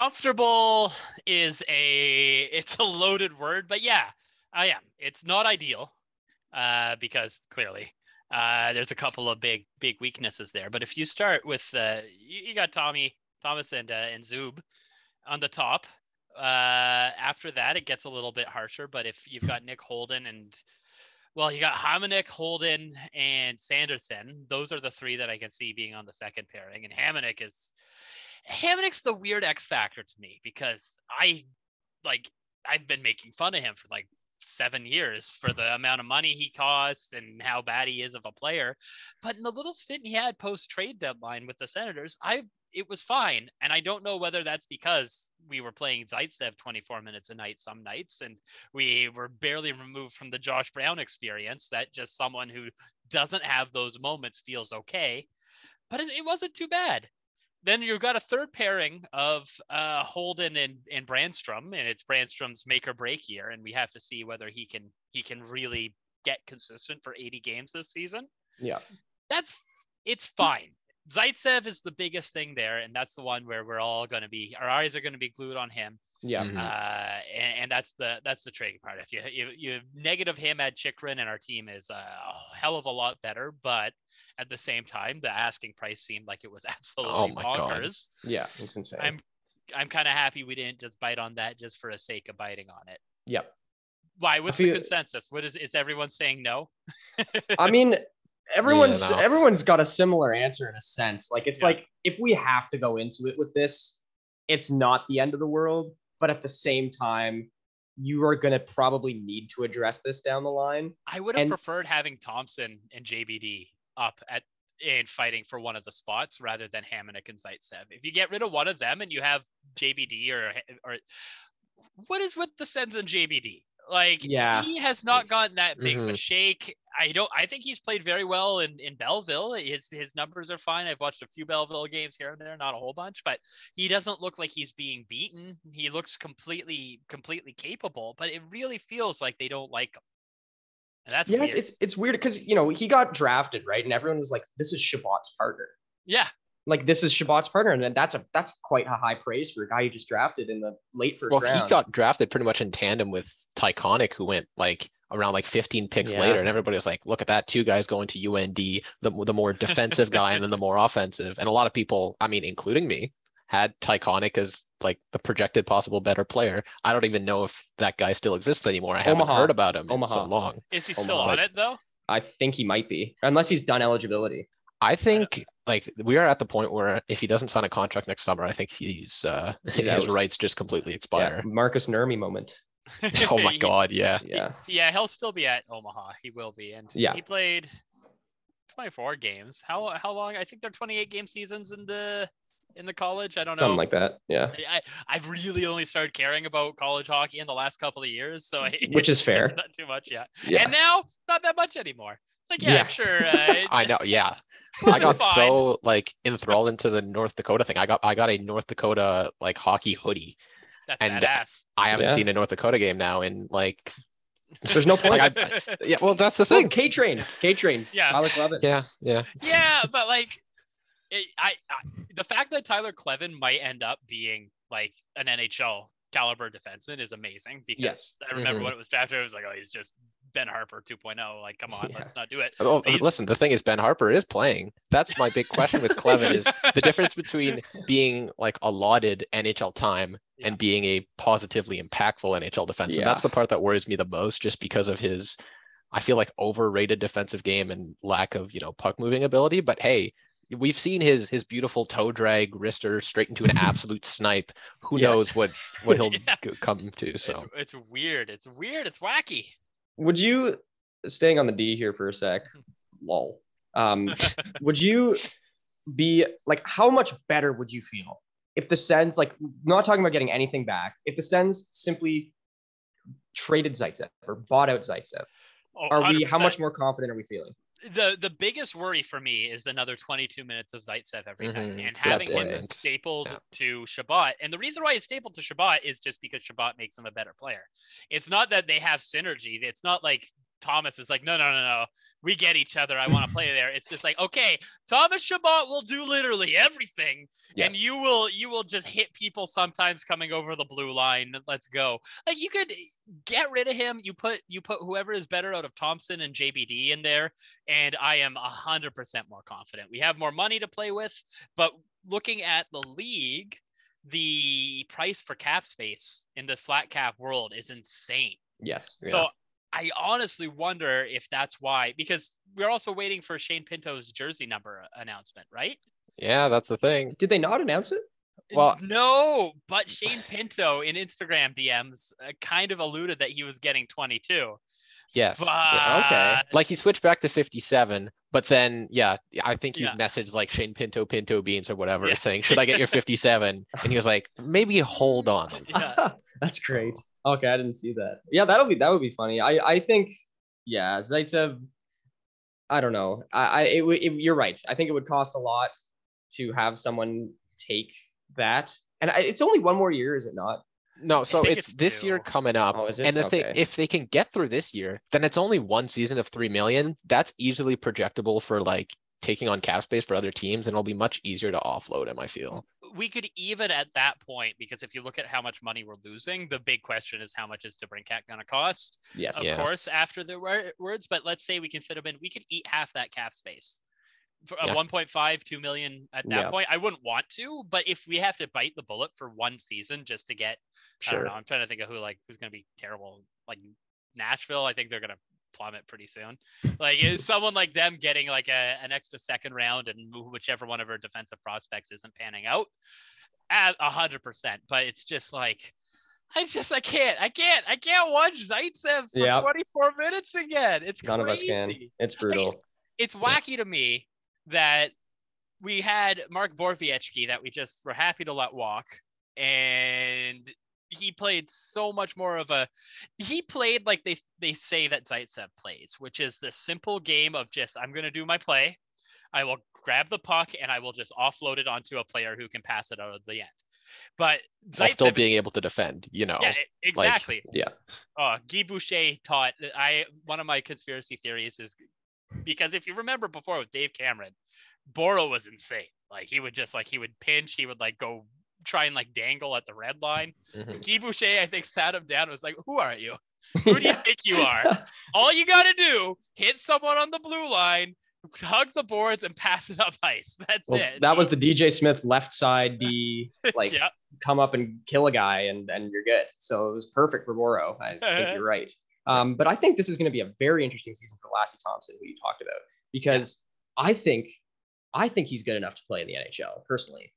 Comfortable is a, it's a loaded word, but yeah, I am. It's not ideal uh, because clearly uh, there's a couple of big, big weaknesses there. But if you start with, uh, you, you got Tommy, Thomas and, uh, and Zub on the top. Uh, after that, it gets a little bit harsher, but if you've got Nick Holden and, well, you got Hamonic, Holden, and Sanderson. Those are the three that I can see being on the second pairing. And Hamonic is Hamonic's the weird X factor to me because I like I've been making fun of him for like seven years for the amount of money he costs and how bad he is of a player. But in the little stint he had post trade deadline with the Senators, I it was fine. And I don't know whether that's because we were playing Zaitsev twenty-four minutes a night some nights, and we were barely removed from the Josh Brown experience, that just someone who doesn't have those moments feels okay. But it, it wasn't too bad. Then you've got a third pairing of uh, Holden and, and Brandstrom, and it's Brandstrom's make or break year, and we have to see whether he can he can really get consistent for eighty games this season. Yeah, that's it's fine. Zaitsev is the biggest thing there, and that's the one where we're all going to be, our eyes are going to be glued on him. Yeah, mm-hmm. uh, and, and that's the that's the tricky part. If you you, you negative him at Chikrin, and our team is a hell of a lot better. But at the same time, the asking price seemed like it was absolutely oh my bonkers. God. Yeah, it's insane. I'm I'm kind of happy we didn't just bite on that just for the sake of biting on it. Yeah. Why? What's the consensus? What is is everyone saying no? I mean. Everyone's yeah, no. everyone's got a similar answer in a sense. Like it's yeah. like if we have to go into it with this, it's not the end of the world. But at the same time, you are going to probably need to address this down the line. I would have and, preferred having Thomson and J B D up at and fighting for one of the spots rather than Hamonic and Zaitsev. If you get rid of one of them and you have J B D or or what is with the Sens and J B D? Like yeah. he has not gotten that big mm-hmm. of a shake. I don't. I think he's played very well in, in Belleville. His his numbers are fine. I've watched a few Belleville games here and there, not a whole bunch, but he doesn't look like he's being beaten. He looks completely completely capable, but it really feels like they don't like him. And that's yeah, weird. It's, it's it's weird because you know he got drafted right, and everyone was like, "This is Chabot's partner." Yeah, like this is Chabot's partner, and that's a that's quite a high praise for a guy you just drafted in the late first well, round. Well, he got drafted pretty much in tandem with Tyconic, who went like. Around like fifteen picks yeah. later, and everybody was like, look at that, two guys going to U N D, the the more defensive guy and then the more offensive. And a lot of people, I mean, including me, had Tyconic as like the projected possible better player. I don't even know if that guy still exists anymore. I Omaha. haven't heard about him Omaha. in so long. Is he still Omaha. on it though? I think he might be, unless he's done eligibility. I think like we are at the point where if he doesn't sign a contract next summer, I think he's uh, yeah. his rights just completely expire. Yeah. Marcus Nurmi moment. Oh my God! Yeah, yeah, yeah. He'll still be at Omaha. He will be, and yeah. he played twenty-four games. How how long? I think they're twenty-eight game seasons in the in the college. I don't know, something like that. Yeah, I I've really only started caring about college hockey in the last couple of years, so I, which is fair. It's not too much yet, yeah. And now not that much anymore. It's like yeah, yeah. sure. Uh, I know. Yeah, I got fine. so like enthralled into the North Dakota thing. I got I got a North Dakota like hockey hoodie. That's and badass. I haven't yeah. seen a North Dakota game now in like. There's no point. Like I, I, yeah, well, that's the thing. Oh, K Train, K Train. Yeah, Tyler Clevin. Yeah, yeah. Yeah, but like, it, I, I the fact that Tyler Clevin might end up being like an N H L caliber defenseman is amazing because yes. I remember mm-hmm. when it was drafted, I was like, oh, he's just Ben Harper two point oh. Like, come on, yeah. let's not do it. Oh, listen, the thing is, Ben Harper is playing. That's my big question with Clevin is the difference between being like allotted N H L time yeah. and being a positively impactful N H L defenseman. Yeah. That's the part that worries me the most, just because of his, I feel like, overrated defensive game and lack of, you know, puck moving ability. But hey, we've seen his his beautiful toe drag wrister straight into an absolute snipe. Who yes. knows what what he'll yeah. come to. So it's, it's weird. It's weird. It's wacky. Would you, staying on the D here for a sec, lol. Um, would you be like, how much better would you feel if the Sens, like, not talking about getting anything back, if the Sens simply traded Zaitsev or bought out Zaitsev? Oh, are we? How much more confident are we feeling? The the biggest worry for me is another twenty-two minutes of Zaitsev every night, mm-hmm. and having That's him it. stapled yeah. to Chabot. And the reason why he's stapled to Chabot is just because Chabot makes him a better player. It's not that they have synergy. It's not like Thomas is like, no, no, no, no. We get each other. I want to play there. It's just like, okay, Thomas Chabot will do literally everything. Yes. And you will, you will just hit people sometimes coming over the blue line. Let's go. Like, you could get rid of him. You put, you put whoever is better out of Thompson and J B D in there. And I am a hundred percent more confident. We have more money to play with, but looking at the league, the price for cap space in this flat cap world is insane. Yes. Yeah. So I honestly wonder if that's why, because we're also waiting for Shane Pinto's jersey number announcement, right? Yeah, that's the thing. Did they not announce it? Well, no, but Shane Pinto in Instagram D Ms kind of alluded that he was getting twenty-two. Yes. But... Yeah, okay. Like, he switched back to fifty-seven, but then, yeah, I think he's yeah. messaged like Shane Pinto, Pinto Beans or whatever, yeah. saying, should I get your fifty-seven? And he was like, maybe hold on. Yeah. That's great. Okay, I didn't see that. Yeah, that'll be that would be funny. I I think, yeah, Zaitsev. I don't know. I I it, it, you're right. I think it would cost a lot to have someone take that, and I, it's only one more year, is it not? No, so it's, it's this year coming up, oh, is it? And the okay. thing, if they can get through this year, then it's only one season of three million. That's easily projectable for like taking on cap space for other teams, and it'll be much easier to offload him, I feel. We could even at that point, because if you look at how much money we're losing, the big question is how much is DeBrincat going to cost? Yes, Of yeah. course, after the words, but let's say we can fit him in. We could eat half that cap space. For yeah. one point five, two million at that yeah. point. I wouldn't want to, but if we have to bite the bullet for one season just to get, sure. I don't know, I'm trying to think of who, like, who's going to be terrible. Like Nashville, I think they're going to plummet pretty soon. Like, is someone like them getting like a, an extra second round and whichever one of our defensive prospects isn't panning out at a hundred percent. But it's just like, I just, I can't, I can't, I can't watch Zaitsev for yep. twenty-four minutes again. It's None crazy. Of us can. It's brutal. Like, it's wacky yeah. to me that we had Mark Borvietsky that we just were happy to let walk, and he played so much more of a, he played like they they say that Zaitsev plays, which is the simple game of just, I'm going to do my play. I will grab the puck and I will just offload it onto a player who can pass it out of the end. But Zaitsev still being able to defend, you know. Yeah, exactly. Like, yeah. Oh, Guy Boucher taught, I, one of my conspiracy theories is, because if you remember before with Dave Cameron, Borrell was insane. Like, he would just like, he would pinch, he would like go try and like dangle at the red line. Mm-hmm. Guy Boucher, I think, sat him down and was like, who are you? Who do you think you are? All you got to do, hit someone on the blue line, hug the boards, and pass it up ice. That's well, it. That was the D J Smith left side D, like, yep. come up and kill a guy, and, and you're good. So it was perfect for Borro. I think you're right. Um, but I think this is going to be a very interesting season for Lassi Thomson, who you talked about, because yeah. I think I think he's good enough to play in the N H L, personally.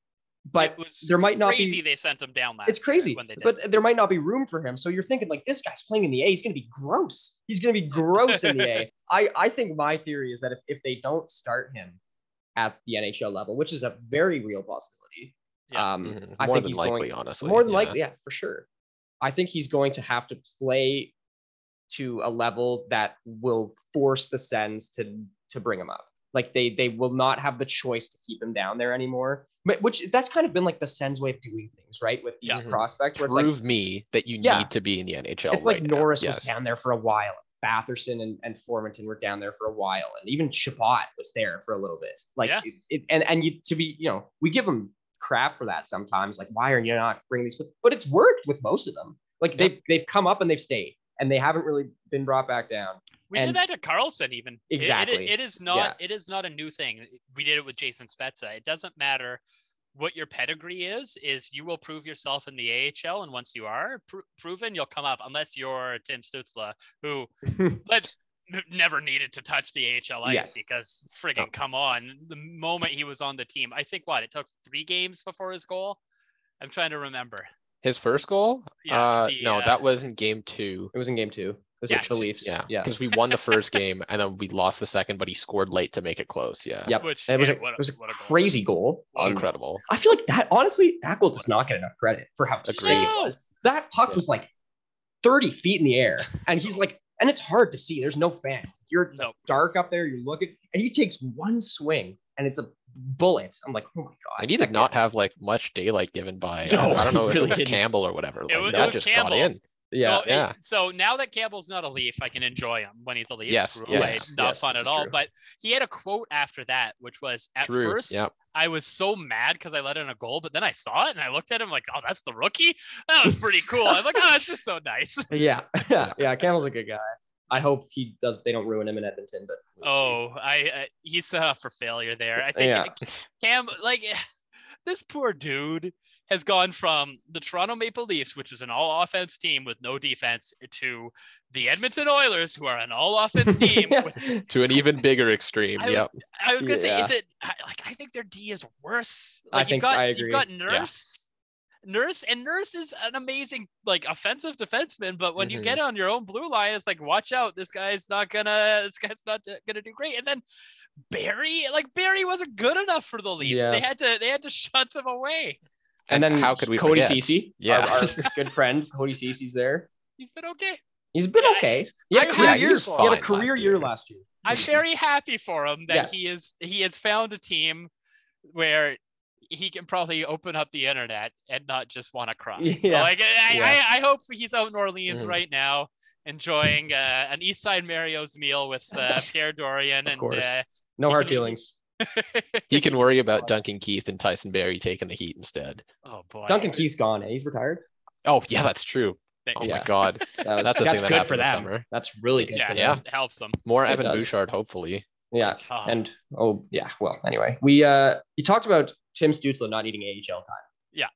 But there might not be. It's crazy they sent him down last. It's crazy, when they did. But there might not be room for him. So you're thinking like, this guy's playing in the A. He's going to be gross. He's going to be gross in the A. I, I think my theory is that if, if they don't start him at the N H L level, which is a very real possibility, yeah. um, mm-hmm. I more think than he's likely, going, honestly, more than yeah. likely, yeah, for sure. I think he's going to have to play to a level that will force the Sens to to bring him up. Like, they they will not have the choice to keep him down there anymore. But which that's kind of been like the Sens way of doing things, right? With these yeah. prospects, where prove it's like, me that you yeah. need to be in the N H L. It's right like Norris now. was yes. down there for a while. Batherson and, and Formanton were down there for a while, and even Chabot was there for a little bit. Like yeah. it, it, and and you to be you know we give them crap for that sometimes. Like, why are you not bringing these? But it's worked with most of them. Like yeah. they've they've come up and they've stayed. and they haven't really been brought back down. We and, did that to Carlson even. Exactly. It, it, it is not yeah. it is not a new thing. We did it with Jason Spezza. It doesn't matter what your pedigree is, is you will prove yourself in the A H L. And once you are pr- proven, you'll come up, unless you're Tim Stützle, who but never needed to touch the A H L ice yes. because friggin' oh. come on. The moment he was on the team, I think what, it took three games before his goal. I'm trying to remember. His first goal? Yeah, uh, the, no, uh, that was in game two. It was in game two. This yeah. is the Leafs. Yeah, yeah. Because we won the first game and then we lost the second, but he scored late to make it close. Yeah. Yep. Which, it was yeah, a, what a, it was a what a crazy goal. goal. Incredible. I feel like that, honestly, that goal does not get enough credit for how sick it was. That puck yeah. was like thirty feet in the air, and he's like, and it's hard to see. There's no fans. You're it's nope. dark up there. You're looking, and he takes one swing, and it's a bullet. I'm like, oh my god. And he did not it. have like much daylight given by. No, I don't know if really it was didn't. Campbell or whatever. Like, it was, that it was just Campbell. Got in. Yeah, well, yeah. So now that Campbell's not a Leaf, I can enjoy him when he's a Leaf. Yes, screw yes, away. Not yes, fun at all. True. But he had a quote after that, which was, at true. first, yep. I was so mad because I let in a goal, but then I saw it and I looked at him like, oh, that's the rookie? That was pretty cool. I'm like, oh, that's just so nice. Yeah, yeah, yeah. Campbell's a good guy. I hope he does. They don't ruin him in Edmonton. But oh, I, I he's set up for failure there. I think yeah. Cam, like, this poor dude has gone from the Toronto Maple Leafs, which is an all-offense team with no defense, to the Edmonton Oilers, who are an all-offense team. yeah. with, to an even bigger extreme. I yep. was, I was going to yeah. say, is it like I think their D is worse. Like, I think you've got, I agree. You've got Nurse. Yeah. Nurse and Nurse is an amazing like offensive defenseman, but when mm-hmm. you get on your own blue line, it's like, watch out, this guy's not gonna this guy's not gonna do great. And then Barry, like Barry wasn't good enough for the Leafs. Yeah. They had to they had to shunt him away. And, and then how could we Cody forget? Ceci, yeah, our, our good friend Cody Ceci's there. He's been okay. He's been okay. He had, yeah, he, was fine he had a career last year. year last year. I'm very happy for him that yes. he is he has found a team where he can probably open up the internet and not just want to cry. Yeah. So like, I, yeah. I, I hope he's out in Orleans mm. right now, enjoying uh, an Eastside Mario's meal with uh, Pierre Dorian. Of and course. Uh, no hard can, feelings. He can worry about Duncan Keith and Tyson Barrie taking the heat instead. Oh boy, Duncan Keith's gone. Eh? He's retired. Oh yeah, that's true. Oh yeah. my God, that was, that's the that's thing that happened for them. This summer. That's really good. Yeah, for them. yeah. helps them. More it Evan does. Bouchard, hopefully. Yeah, oh. and oh yeah. Well, anyway, we uh, you talked about Tim Stützle not eating A H L time. Yeah.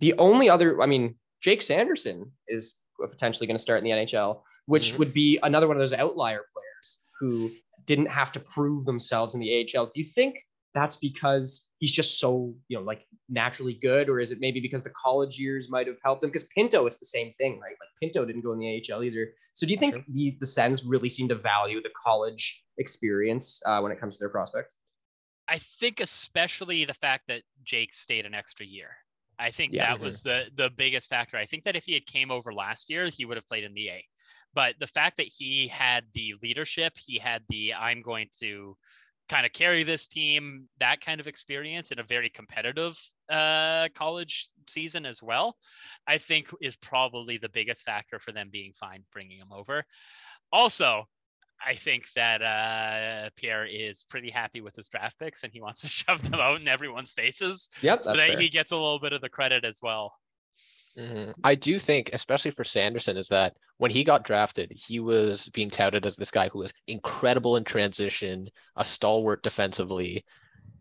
The only other, I mean, Jake Sanderson is potentially going to start in the N H L, which mm-hmm. would be another one of those outlier players who didn't have to prove themselves in the A H L. Do you think that's because he's just so, you know, like naturally good, or is it maybe because the college years might have helped him? Because Pinto, it's the same thing, right? Like Pinto didn't go in the A H L either. So do you think sure. the, the Sens really seem to value the college experience uh, when it comes to their prospects? I think especially the fact that Jake stayed an extra year. I think yeah, that mm-hmm. was the the biggest factor. I think that if he had came over last year, he would have played in the A. But the fact that he had the leadership, he had the I'm going to kind of carry this team, that kind of experience in a very competitive uh, college season as well, I think is probably the biggest factor for them being fine bringing him over. Also, I think that uh, Pierre is pretty happy with his draft picks and he wants to shove them out in everyone's faces. Yep, so that fair. He gets a little bit of the credit as well. Mm-hmm. I do think, especially for Sanderson, is that when he got drafted, he was being touted as this guy who was incredible in transition, a stalwart defensively,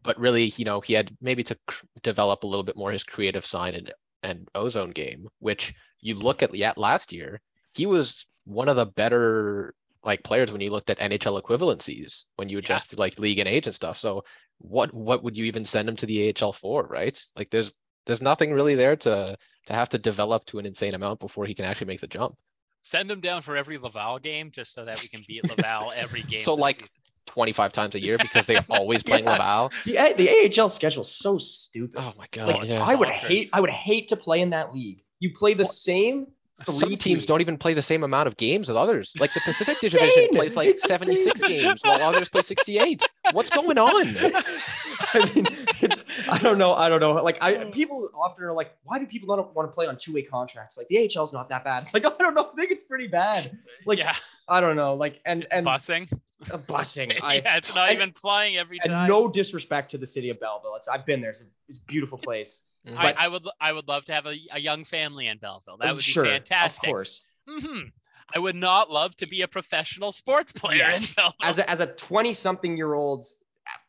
but really, you know, he had maybe to cr- develop a little bit more his creative side and, and ozone game, which you look at, at last year, he was one of the better like players when you looked at N H L equivalencies, when you adjust yeah. like league and age and stuff. So what, what would you even send him to the A H L for, right? Like there's, there's nothing really there to, to have to develop to an insane amount before he can actually make the jump. Send him down for every Laval game just so that we can beat Laval every game. So like season. twenty-five times a year because they're always playing yeah. Laval. The, the A H L schedule is so stupid. Oh my God. Like, yeah. I would hate, I would hate to play in that league. You play the what? same Three Some teams three. don't even play the same amount of games as others. Like the Pacific Division plays like it's seventy-six insane. games while others play sixty-eight. What's going on? I mean, it's I don't know. I don't know. Like I people often are like, why do people not want to play on two-way contracts? Like the A H L's not that bad. It's like, I don't know. I think it's pretty bad. Like yeah. I don't know. Like and and busing. Uh, busing. I, yeah, it's not I, even playing every and time. No disrespect to the city of Belleville. It's I've been there. It's a, it's a beautiful place. Mm-hmm. I, I would I would love to have a, a young family in Belleville. That would sure, be fantastic. Of course. Mm-hmm. I would not love to be a professional sports player. Yes. No. As a, as a twenty-something-year-old,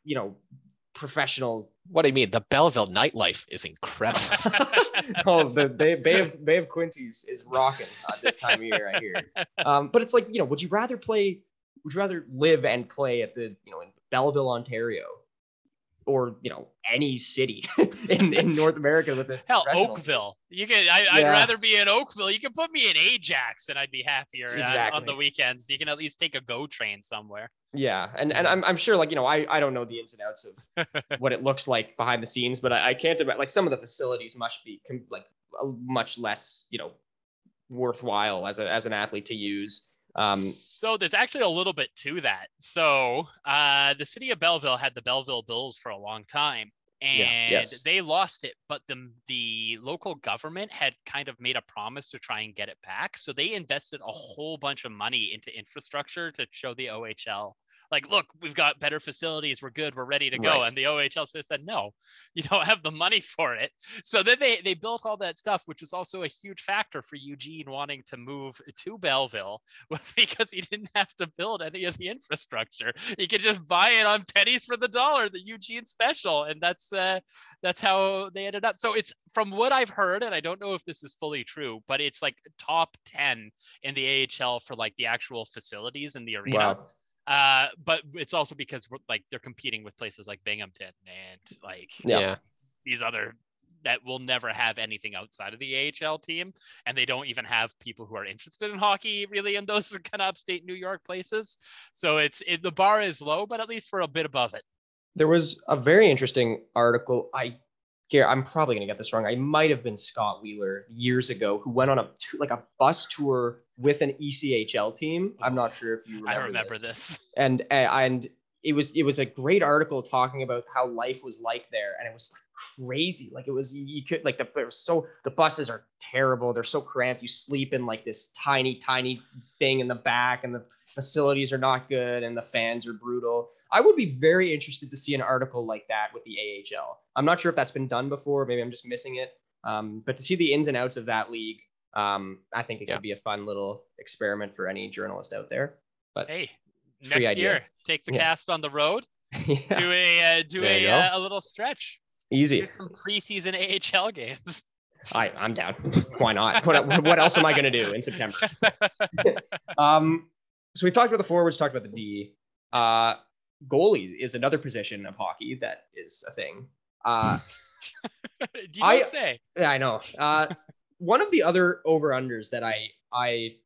you know, professional. What do you mean? The Belleville nightlife is incredible. Oh, the Bay, Bay, of, Bay of Quincy's is rocking uh, this time of year, I hear. Um, but it's like, you know, would you rather play, would you rather live and play at the, you know, in Belleville, Ontario, or, you know, any city in, in North America with a hell, Oakville. You could, I, yeah. I'd rather be in Oakville. You can put me in Ajax and I'd be happier exactly. uh, on the weekends. You can at least take a GO train somewhere. Yeah. And and I'm I'm sure, like, you know, I, I don't know the ins and outs of what it looks like behind the scenes, but I, I can't imagine, like, some of the facilities must be com- like uh, much less, you know, worthwhile as a, as an athlete to use. Um, so there's actually a little bit to that. So uh, the city of Belleville had the Belleville Bills for a long time, and yeah, yes. they lost it. But the the local government had kind of made a promise to try and get it back. So they invested a whole bunch of money into infrastructure to show the O H L, like, look, we've got better facilities. We're good. We're ready to go. Right. And the O H L said, no, you don't have the money for it. So then they, they built all that stuff, which was also a huge factor for Eugene wanting to move to Belleville, was because he didn't have to build any of the infrastructure. He could just buy it on pennies for the dollar, the Eugene special. And that's, uh, that's how they ended up. So it's, from what I've heard, and I don't know if this is fully true, but it's like top ten in the A H L for like the actual facilities in the arena. Wow. Uh, but it's also because we're, like, they're competing with places like Binghamton and like yeah. these other that will never have anything outside of the A H L team, and they don't even have people who are interested in hockey really in those kind of upstate New York places. So it's it, the bar is low, but at least we're a bit above it. There was a very interesting article. I care. I'm probably gonna get this wrong. I might have been Scott Wheeler years ago, who went on a like a bus tour with an E C H L team. I'm not sure if you remember. I remember this. this. And and it was it was a great article talking about how life was like there, and it was like crazy. Like it was you could like the there was so the buses are terrible. They're so cramped. You sleep in like this tiny tiny thing in the back, and the facilities are not good, and the fans are brutal. I would be very interested to see an article like that with the A H L. I'm not sure if that's been done before. Maybe I'm just missing it. Um, but to see the ins and outs of that league, um, I think it yeah. could be a fun little experiment for any journalist out there. But hey, next idea. year, take the yeah. cast on the road, yeah. do a uh, do a, uh, a little stretch, easy, do some preseason A H L games. I I'm down. Why not? What what else am I going to do in September? um, so we've talked about the forwards, talked about the D. Uh, goalie is another position of hockey that is a thing. Uh, you I say? I know. Uh, one of the other over-unders that I I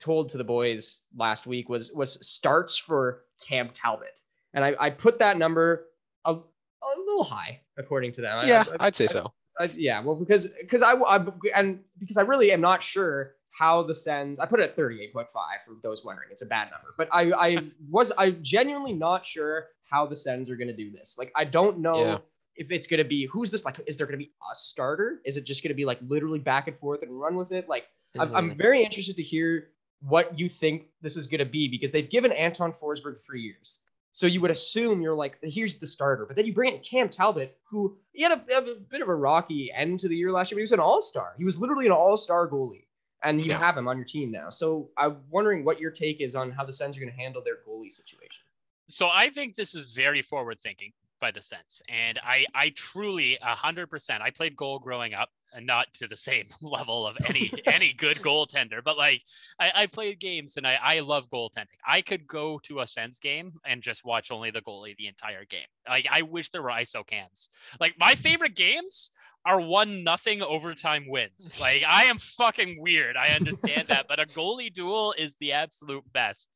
told to the boys last week was was starts for Cam Talbot, and I, I put that number a, a little high according to them. Yeah, I, I, I'd say I, so. I, I, yeah, well, because because I, I and because I really am not sure how the Sens, I put it at thirty-eight point five for those wondering. It's a bad number, but I, I was, I'm genuinely not sure how the Sens are going to do this. Like, I don't know yeah. if it's going to be, who's this? Like, is there going to be a starter? Is it just going to be like literally back and forth and run with it? Like, mm-hmm. I'm, I'm very interested to hear what you think this is going to be, because they've given Anton Forsberg three years. So you would assume you're like, here's the starter, but then you bring in Cam Talbot, who he had a, a bit of a rocky end to the year last year, but he was an all-star. He was literally an all-star goalie. And you yeah. have him on your team now. So I'm wondering what your take is on how the Sens are going to handle their goalie situation. So I think this is very forward thinking by the Sens. And I, I truly one hundred percent, I played goal growing up, and not to the same level of any, any good goaltender, but like I, I played games and I, I love goaltending. I could go to a Sens game and just watch only the goalie the entire game. Like, I wish there were I S O cams. Like, my favorite games are one nothing overtime wins. Like, I am fucking weird. I understand that, but a goalie duel is the absolute best.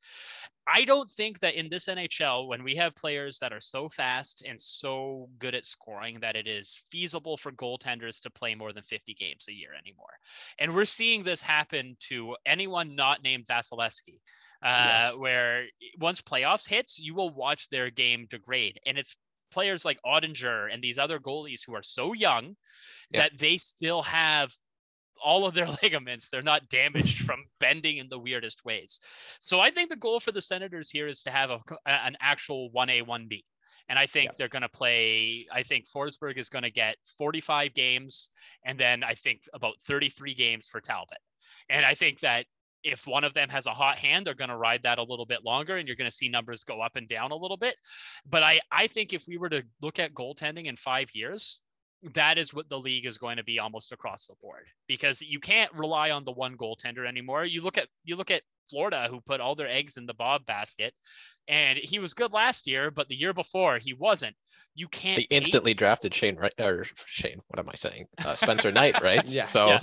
I don't think that in this N H L, when we have players that are so fast and so good at scoring, that it is feasible for goaltenders to play more than fifty games a year anymore. And we're seeing this happen to anyone not named Vasilevsky. Uh, yeah. Where once playoffs hits, you will watch their game degrade. And it's players like Oettinger and these other goalies who are so young yeah. that they still have all of their ligaments. They're not damaged from bending in the weirdest ways. So I think the goal for the Senators here is to have a, an actual one A, one B. And I think yeah. they're going to play, I think Forsberg is going to get forty-five games. And then I think about thirty-three games for Talbot. And I think that if one of them has a hot hand, they're going to ride that a little bit longer, and you're going to see numbers go up and down a little bit. But I, I think if we were to look at goaltending in five years, that is what the league is going to be almost across the board, because you can't rely on the one goaltender anymore. You look at, you look at Florida, who put all their eggs in the Bob basket, and he was good last year, but the year before he wasn't. You can't. They instantly drafted Shane, right? Or Shane, what am I saying? Uh, Spencer Knight, right? Yeah. So, yeah.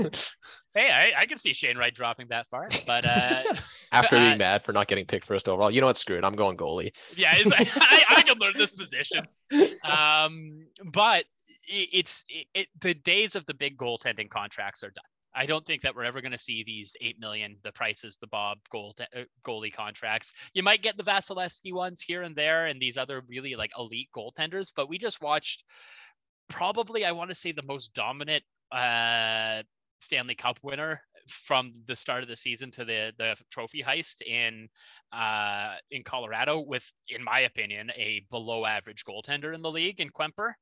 Hey, I, I can see Shane Wright dropping that far, but uh, after being uh, mad for not getting picked first overall, you know what? Screw it. I'm going goalie. Yeah, it's, I, I can learn this position. Um, but it, it's it, it, the days of the big goaltending contracts are done. I don't think that we're ever going to see these eight million, the prices, the Bob goal, goalie contracts. You might get the Vasilevsky ones here and there and these other really like elite goaltenders, but we just watched probably, I want to say, the most dominant uh, Stanley Cup winner from the start of the season to the the trophy heist in uh, in Colorado with, in my opinion, a below average goaltender in the league in Kuemper.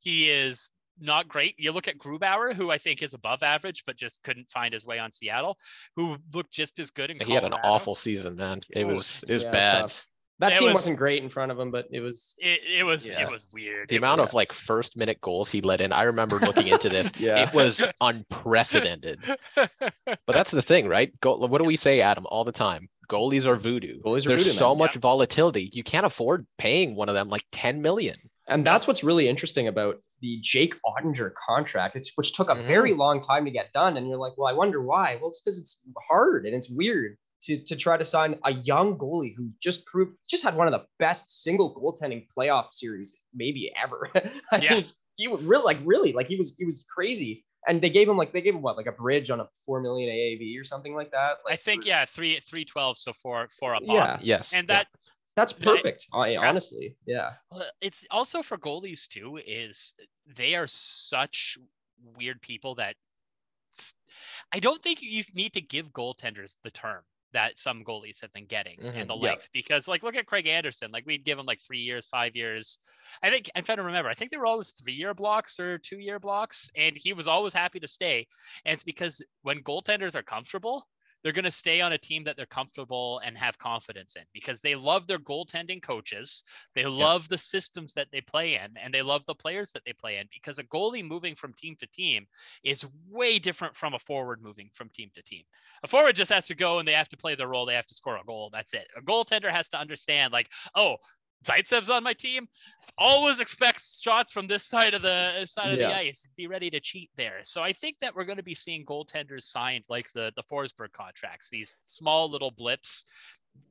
He is not great. You look at Grubauer, who I think is above average, but just couldn't find his way on Seattle, who looked just as good in Colorado. He had an awful season, man. It was, it was yeah, bad. It was that it team was, wasn't great in front of him, but it was, it, it was, yeah. it was weird. The it amount was, of like first minute goals he let in. I remember looking into this. yeah. It was unprecedented, but that's the thing, right? Go, what do we say, Adam, all the time? Goalies are voodoo. Goalies are There's voodoo, so man. much yeah. volatility. You can't afford paying one of them like ten million. And that's what's really interesting about the Jake Oettinger contract, it's, which took a very long time to get done. And you're like, well, I wonder why. Well, it's because it's hard and it's weird to, to try to sign a young goalie who just proved, just had one of the best single goaltending playoff series maybe ever. Yeah. he, was, he was really like, really like he was, he was crazy. And they gave him like, they gave him what, like a bridge on a four million A A V or something like that. Like, I think, for, yeah, three, three twelve. So four, four a pop. Yeah. Yes. And that, yeah. That's perfect, I, honestly. Yeah. It's also for goalies too, is they are such weird people that I don't think you need to give goaltenders the term that some goalies have been getting mm-hmm. in the length, yeah. because like, look at Craig Anderson, like we'd give him like three years, five years. I think I'm trying to remember. I think they were always three year blocks or two year blocks. And he was always happy to stay. And it's because when goaltenders are comfortable, they're going to stay on a team that they're comfortable and have confidence in because they love their goaltending coaches. They love yeah. the systems that they play in, and they love the players that they play in, because a goalie moving from team to team is way different from a forward moving from team to team. A forward just has to go and they have to play their role. They have to score a goal. That's it. A goaltender has to understand like, oh, Zaitsev's on my team. Always expect shots from this side of the side yeah. of the ice. Be ready to cheat there. So I think that we're going to be seeing goaltenders signed like the the Forsberg contracts. These small little blips.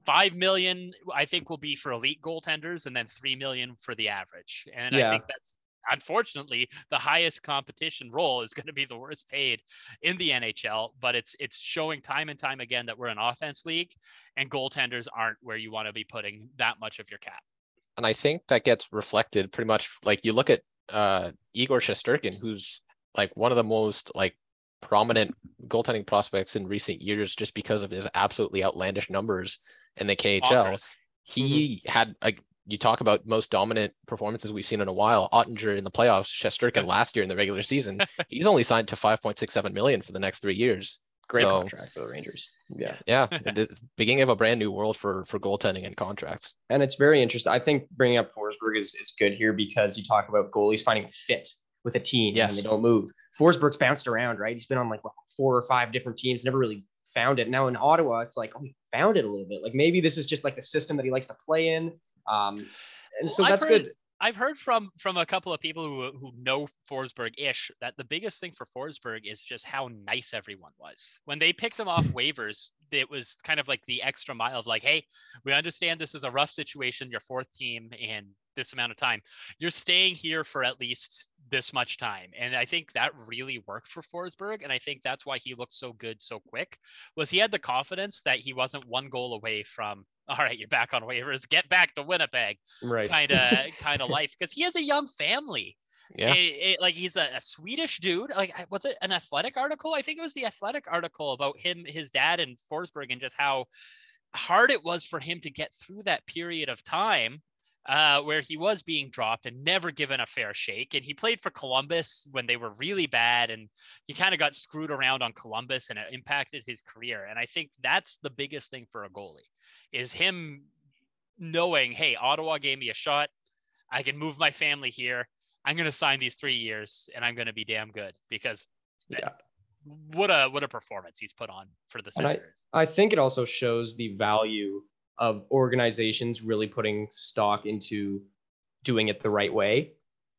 Five million, I think, will be for elite goaltenders, and then three million for the average. And yeah. I think that's unfortunately the highest competition role is going to be the worst paid in the N H L. But it's it's showing time and time again that we're an offense league, and goaltenders aren't where you want to be putting that much of your cap. And I think that gets reflected pretty much like you look at uh, Igor Shesterkin, who's like one of the most like prominent goaltending prospects in recent years, just because of his absolutely outlandish numbers in the K H L. Honors. He mm-hmm. had like you talk about most dominant performances we've seen in a while. Oettinger in the playoffs, Shesterkin last year in the regular season. He's only signed to five point six seven million for the next three years. Great so, contract for the Rangers. Yeah. Yeah. The beginning of a brand new world for, for goaltending and contracts. And it's very interesting. I think bringing up Forsberg is, is good here because you talk about goalies finding fit with a team yes. and they don't move. Forsberg's bounced around, right? He's been on like what, four or five different teams, never really found it. Now in Ottawa, it's like, oh, he found it a little bit. Like maybe this is just like the system that he likes to play in. Um, and well, so that's heard- good. I've heard from from a couple of people who who know Forsberg-ish that the biggest thing for Forsberg is just how nice everyone was. When they picked him off waivers, it was kind of like the extra mile of like, hey, we understand this is a rough situation, your fourth team in this amount of time. You're staying here for at least this much time. And I think that really worked for Forsberg. And I think that's why he looked so good so quick, was he had the confidence that he wasn't one goal away from, all right, you're back on waivers, get back to Winnipeg, right? Kind of, kind of life, because he has a young family. Yeah, it, it, like he's a, a Swedish dude. Like, what's it? An Athletic article? I think it was the Athletic article about him, his dad, and Forsberg, and just how hard it was for him to get through that period of time uh, where he was being dropped and never given a fair shake. And he played for Columbus when they were really bad, and he kind of got screwed around on Columbus, and it impacted his career. And I think that's the biggest thing for a goalie, is him knowing, hey, Ottawa gave me a shot. I can move my family here. I'm going to sign these three years and I'm going to be damn good, because yeah. what a, what a performance he's put on for the Senators. I, I think it also shows the value of organizations really putting stock into doing it the right way,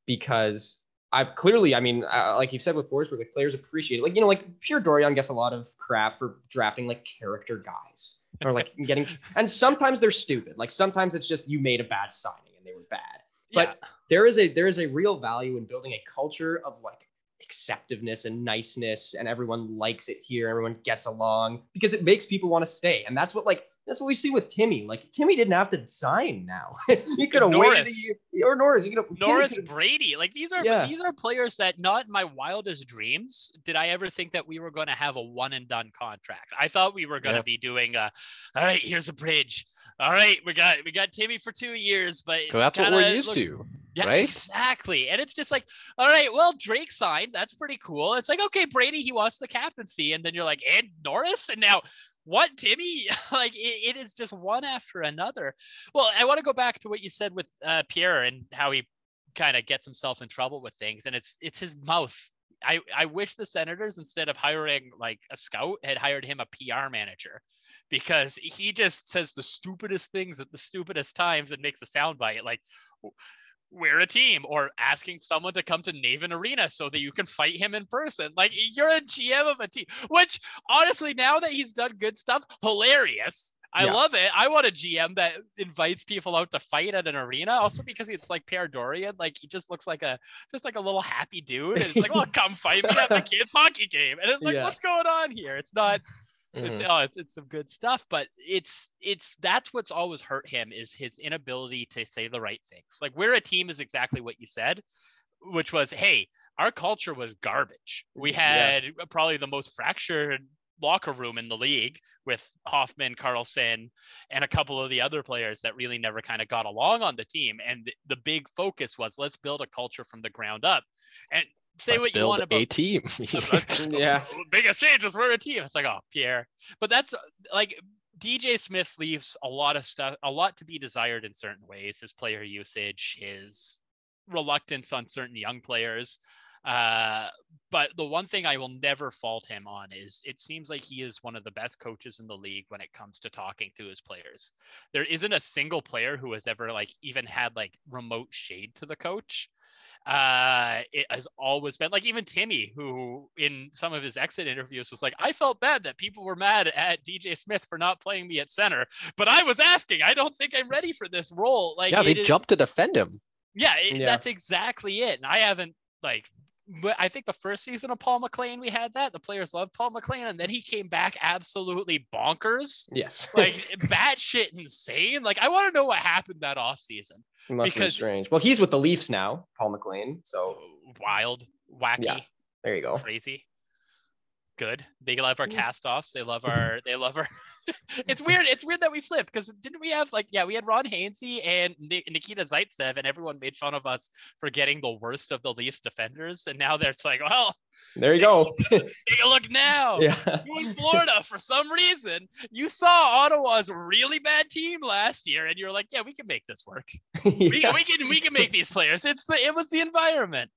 because I've clearly, I mean, uh, like you've said with Forsberg, like players appreciate it. Like, you know, like Pierre Dorion gets a lot of crap for drafting like character guys or like getting, and sometimes they're stupid. Like sometimes it's just, you made a bad signing and they were bad. But yeah. there is a there is a real value in building a culture of like acceptiveness and niceness, and everyone likes it here. Everyone gets along because it makes people want to stay. And that's what like that's what we see with Timmy. Like Timmy didn't have to sign now. You could have waited or Norris. You could Norris Timmy Brady. Like these are yeah. these are players that not in my wildest dreams did I ever think that we were going to have a one and done contract. I thought we were going to yeah. be doing a, all right, here's a bridge. All right, we got we got Timmy for two years, but that's what we're used looks, to. Yeah, right? Exactly. And it's just like, all right, well, Drake signed. That's pretty cool. It's like, okay, Brady, he wants the captaincy, and then you're like, and Norris, and now. What, Timmy? Like, it, it is just one after another. Well, I want to go back to what you said with uh, Pierre and how he kind of gets himself in trouble with things. And it's it's his mouth. I, I wish the Senators, instead of hiring, like, a scout, had hired him a P R manager, because he just says the stupidest things at the stupidest times and makes a soundbite. Like, we're a team, or asking someone to come to Naven Arena so that you can fight him in person. Like, you're a G M of a team, which honestly, now that he's done good stuff, hilarious. I yeah. love it. I want a G M that invites people out to fight at an arena, also because it's like Pierre Dorion. Like, he just looks like a, just like a little happy dude. And it's like, well, come fight me at my kid's hockey game. And it's like, yeah. what's going on here? It's not, It's, oh, it's it's some good stuff, but it's it's that's what's always hurt him, is his inability to say the right things. Like, we're a team is exactly what you said, which was, hey, our culture was garbage. We had yeah. probably the most fractured locker room in the league, with Hoffman, Carlson, and a couple of the other players that really never kind of got along on the team. And th- the big focus was, let's build a culture from the ground up. And Say Let's what you want about a team. yeah. Biggest change is we're a team. It's like, oh, Pierre. But that's like, D J Smith leaves a lot of stuff, a lot to be desired in certain ways. His player usage, his reluctance on certain young players. Uh, but the one thing I will never fault him on is, it seems like he is one of the best coaches in the league when it comes to talking to his players. There isn't a single player who has ever like even had like remote shade to the coach. Uh, it has always been like, even Timmy, who in some of his exit interviews was like, I felt bad that people were mad at D J Smith for not playing me at center, but I was asking, I don't think I'm ready for this role. Like, yeah, they is, jumped to defend him. Yeah, it, yeah, that's exactly it. And I haven't like, I think the first season of Paul McLean, we had that. The players loved Paul McLean, and then he came back absolutely bonkers. Yes, like batshit insane. Like, I want to know what happened that off season. It must because, be strange. Well, he's with the Leafs now, Paul McLean. So wild, wacky. Yeah, there you go. Crazy. Good. They love our cast-offs. They love our. They love our. It's weird. It's weird that we flipped, because didn't we have like yeah we had Ron Hainsey and Ni- Nikita Zaitsev, and everyone made fun of us for getting the worst of the Leafs defenders, and now it's like, well, there you go. A look, take a look now. Yeah. You in Florida, for some reason, you saw Ottawa's really bad team last year, and you're like, yeah, we can make this work. yeah. we, we can we can make these players. It's the it was the environment.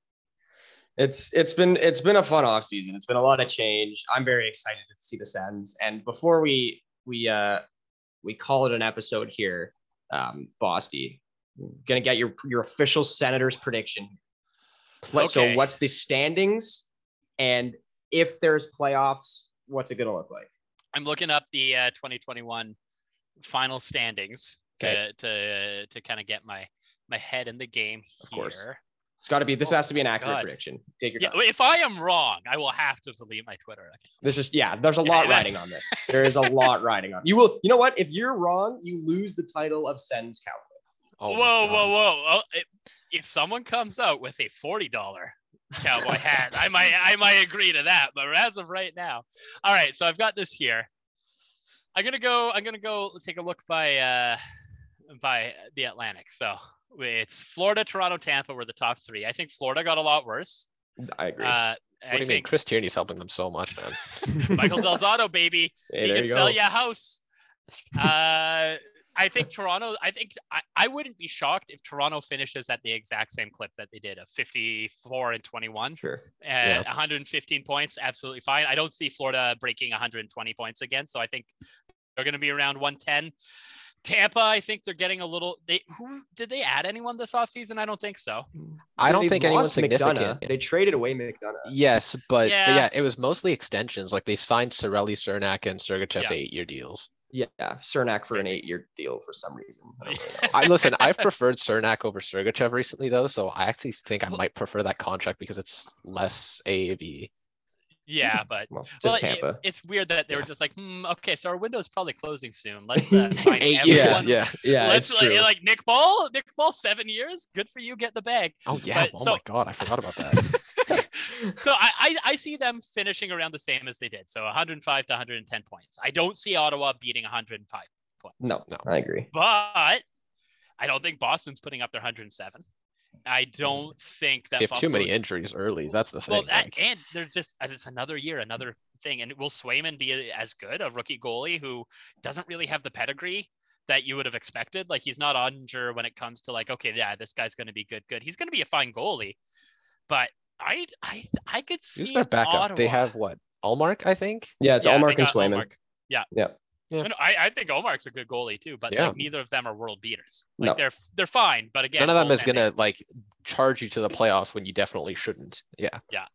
It's it's been it's been a fun offseason. It's been a lot of change. I'm very excited to see this ends. And before we we uh we call it an episode here, um, Bosty, gonna get your your official Senators prediction. Play, okay. So what's the standings, and if there's playoffs, what's it gonna look like? I'm looking up the uh, twenty twenty-one final standings okay. to to to kind of get my my head in the game here. Of course. It's got to be. This oh has to be an accurate God. prediction. Take your time. Yeah, if I am wrong, I will have to delete my Twitter account. This is yeah. There's a lot yeah, riding on this. There is a lot riding on. You will. You know what? If you're wrong, you lose the title of Sens Cowboy. Oh whoa, whoa, whoa, whoa! If someone comes out with a forty dollar cowboy hat, I might, I might agree to that. But as of right now, all right. So I've got this here. I'm gonna go. I'm gonna go take a look by, uh, by the Atlantic. So It's Florida, Toronto, Tampa were the top three. I think Florida got a lot worse. I agree. Uh, what I do you think mean? Chris Tierney's helping them so much, man. Michael Delzato, baby. Hey, he can you sell you a house. Uh, I think Toronto, I think I, I wouldn't be shocked if Toronto finishes at the exact same clip that they did, a fifty-four and twenty-one. Sure. Uh, yeah. one hundred fifteen points, absolutely fine. I don't see Florida breaking one hundred twenty points again, so I think they're going to be around one ten. Tampa, I think they're getting a little. They who did they add anyone this offseason? I don't think so. I don't think anyone's significant. McDonough. They traded away McDonough. Yes, but yeah. yeah, it was mostly extensions. Like they signed Cirelli, Cernak, and Sergachev yeah. to eight-year deals. Yeah, Cernak for an eight-year deal for some reason. I, don't really know. I listen. I've preferred Cernak over Sergachev recently, though, so I actually think I might prefer that contract because it's less A A V. Yeah, but well, well, it, it's weird that they yeah. were just like, hmm, okay, so our window's probably closing soon. Let's uh, sign Eight everyone. Years, yeah, yeah. Let's like, like Nick Paul, Nick Paul, seven years. Good for you, get the bag. Oh yeah. But, oh so, my God, I forgot about that. so I, I, I see them finishing around the same as they did. So one hundred five to one hundred ten points. I don't see Ottawa beating one hundred five points. No, no, I agree. But I don't think Boston's putting up their one hundred seven. I don't think that they have Buffalo, too many injuries early. That's the thing. Well, that, like. and there's just it's another year, another thing. And will Swayman be as good a rookie goalie who doesn't really have the pedigree that you would have expected? Like he's not unsure when it comes to like, okay, yeah, this guy's going to be good, good. He's going to be a fine goalie, but I, I, I could see. Who's their backup? Ottawa. They have what? Ullmark, I think. Yeah, it's yeah, Ullmark and Swayman. Ullmark. Yeah. Yeah. Yeah. I, I think Omar's a good goalie too, but yeah. like neither of them are world beaters. Like no. they're they're fine, but again, none of them is gonna like charge you to the playoffs when you definitely shouldn't. Yeah, yeah.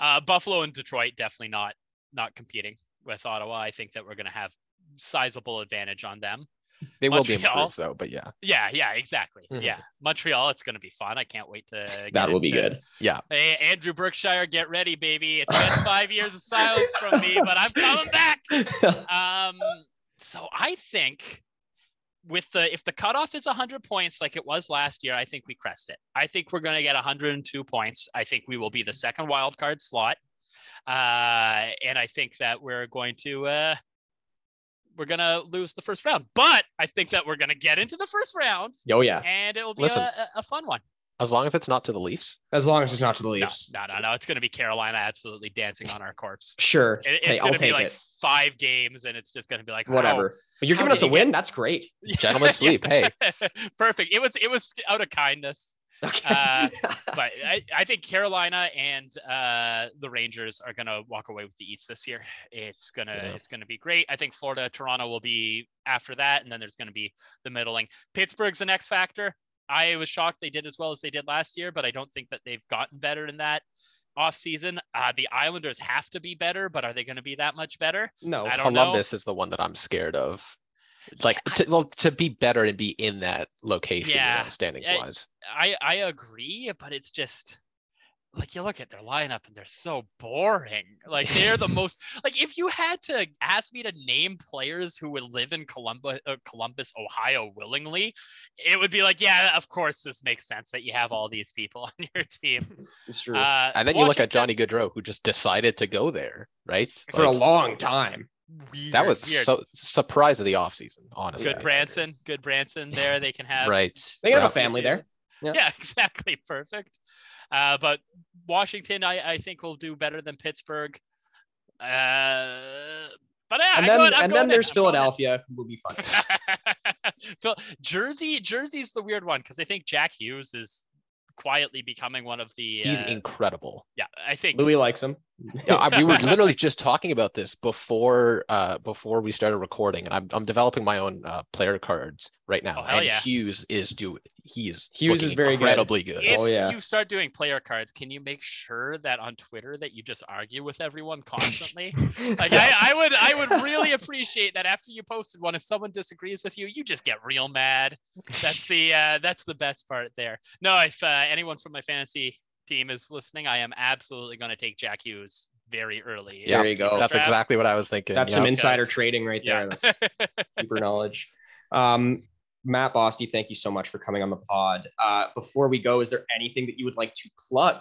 Uh, Buffalo and Detroit definitely not not competing with Ottawa. I think that we're gonna have sizable advantage on them. They Montreal, will be improved though, but yeah. Yeah, yeah, exactly. Mm-hmm. Yeah, Montreal, it's gonna be fun. I can't wait to. Get that will into... be good. Yeah. Hey, Andrew Berkshire, get ready, baby. It's been five years of silence from me, but I'm coming back. Um, so I think with the if the cutoff is one hundred points like it was last year, I think we crest it. I think we're gonna get one hundred two points. I think we will be the second wild card slot, uh, and I think that we're going to. Uh, We're going to lose the first round, but I think that we're going to get into the first round. Oh, yeah. And it will be Listen, a, a fun one. As long as it's not to the Leafs. As long as it's not to the Leafs. No, no, no. no. It's going to be Carolina absolutely dancing on our corpse. Sure. It, it's hey, going to be like it. five games, and it's just going to be like, whatever. But you're giving us a win? Get... That's great. Gentlemen sweep. Hey. Perfect. It was it was out of kindness. Okay. uh, but I, I think Carolina and uh, the Rangers are going to walk away with the East this year. It's going to yeah. it's going to be great. I think Florida, Toronto will be after that. And then there's going to be the middling. Pittsburgh's the next factor. I was shocked they did as well as they did last year, but I don't think that they've gotten better in that offseason. Uh, the Islanders have to be better, but are they going to be that much better? No, I don't Columbus know. Is the one that I'm scared of. Like to, well, to be better and be in that location, yeah, you know, standings I, wise. I, I agree, but it's just like you look at their lineup and they're so boring. Like they're the most like if you had to ask me to name players who would live in Columbus, uh, Columbus, Ohio, willingly, it would be like, yeah, of course, this makes sense that you have all these people on your team. It's true. Uh, and then Washington, you look at Johnny Gaudreau, who just decided to go there, right? For like, a long time. Weird, that was weird. So surprise of the offseason, honestly. Good Branson, good Branson there. They can have right. They can have a family season. There. Yeah. yeah, exactly. Perfect. Uh, but Washington, I, I think will do better than Pittsburgh. Uh, but yeah, and then, going, and then there's there. Philadelphia, who will be fun. Phil, Jersey, Jersey's the weird one because I think Jack Hughes is quietly becoming one of the he's uh, incredible. Yeah, I think Louis likes him. yeah, I, we were literally just talking about this before uh before we started recording, and I'm I'm developing my own uh, player cards right now. Oh, hell and yeah. Hughes is do he is Hughes is very incredibly good. good. If oh, yeah. you start doing player cards, can you make sure that on Twitter that you just argue with everyone constantly? like yeah. I, I would I would really appreciate that after you posted one, if someone disagrees with you, you just get real mad. That's the uh, that's the best part there. No, if uh, anyone from my fantasy team is listening, I am absolutely going to take Jack Hughes very early. Yeah, there you go. That's draft. Exactly what I was thinking. That's yeah. some insider That's... trading right there. Yeah. That's super knowledge. Um, Matt Bosty, thank you so much for coming on the pod. Uh, before we go, is there anything that you would like to plug?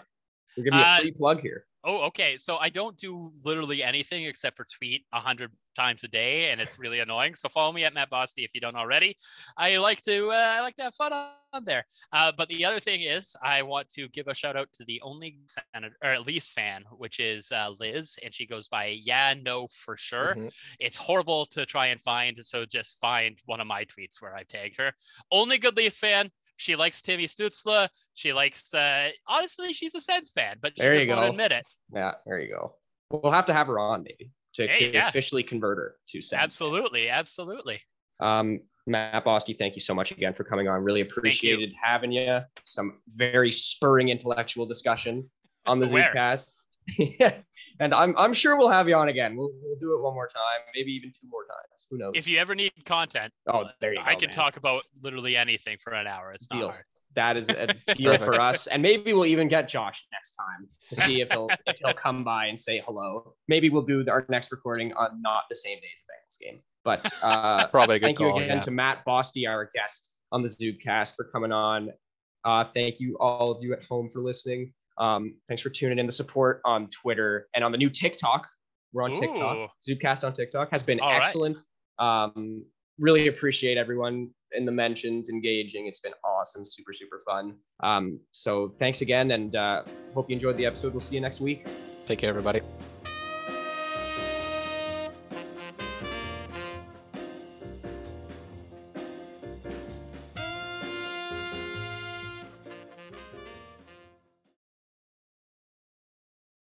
We're giving you uh, a free plug here. Oh, okay. So I don't do literally anything except for tweet a hundred times a day, and it's really annoying. So follow me at Matt Bosty if you don't already. I like to uh, I like to have fun on there. Uh, but the other thing is, I want to give a shout out to the only Senator or Leafs fan, which is uh, Liz, and she goes by Yeah No For Sure. Mm-hmm. It's horrible to try and find, so just find one of my tweets where I tagged her. Only good Leafs fan. She likes Timmy Stützle. She likes, uh, honestly, she's a Sens fan, but she doesn't want to admit it. Yeah, there you go. We'll have to have her on, maybe, to, hey, to yeah. officially convert her to Sens. Absolutely, absolutely. Um, Matt Bosty, thank you so much again for coming on. Really appreciated you. having you. Some very spurring intellectual discussion on the Zubcast. Yeah, and I'm I'm sure we'll have you on again. We'll we'll do it one more time, maybe even two more times. Who knows? If you ever need content, oh, there you go. I can man. talk about literally anything for an hour. It's deal. not hard. That is a deal for us. And maybe we'll even get Josh next time to see if he'll if he'll come by and say hello. Maybe we'll do our next recording on not the same day's Bengals game. But uh, probably a good thank call, you again yeah. to Matt Bosty, our guest on the Zubcast, for coming on. Uh, thank you all of you at home for listening. Um, thanks for tuning in. The support on Twitter and on the new TikTok. We're on Ooh. TikTok. Zubcast on TikTok has been All excellent. Right. Um, really appreciate everyone in the mentions engaging. It's been awesome. Super, super fun. Um, so thanks again. And, uh, hope you enjoyed the episode. We'll see you next week. Take care, everybody.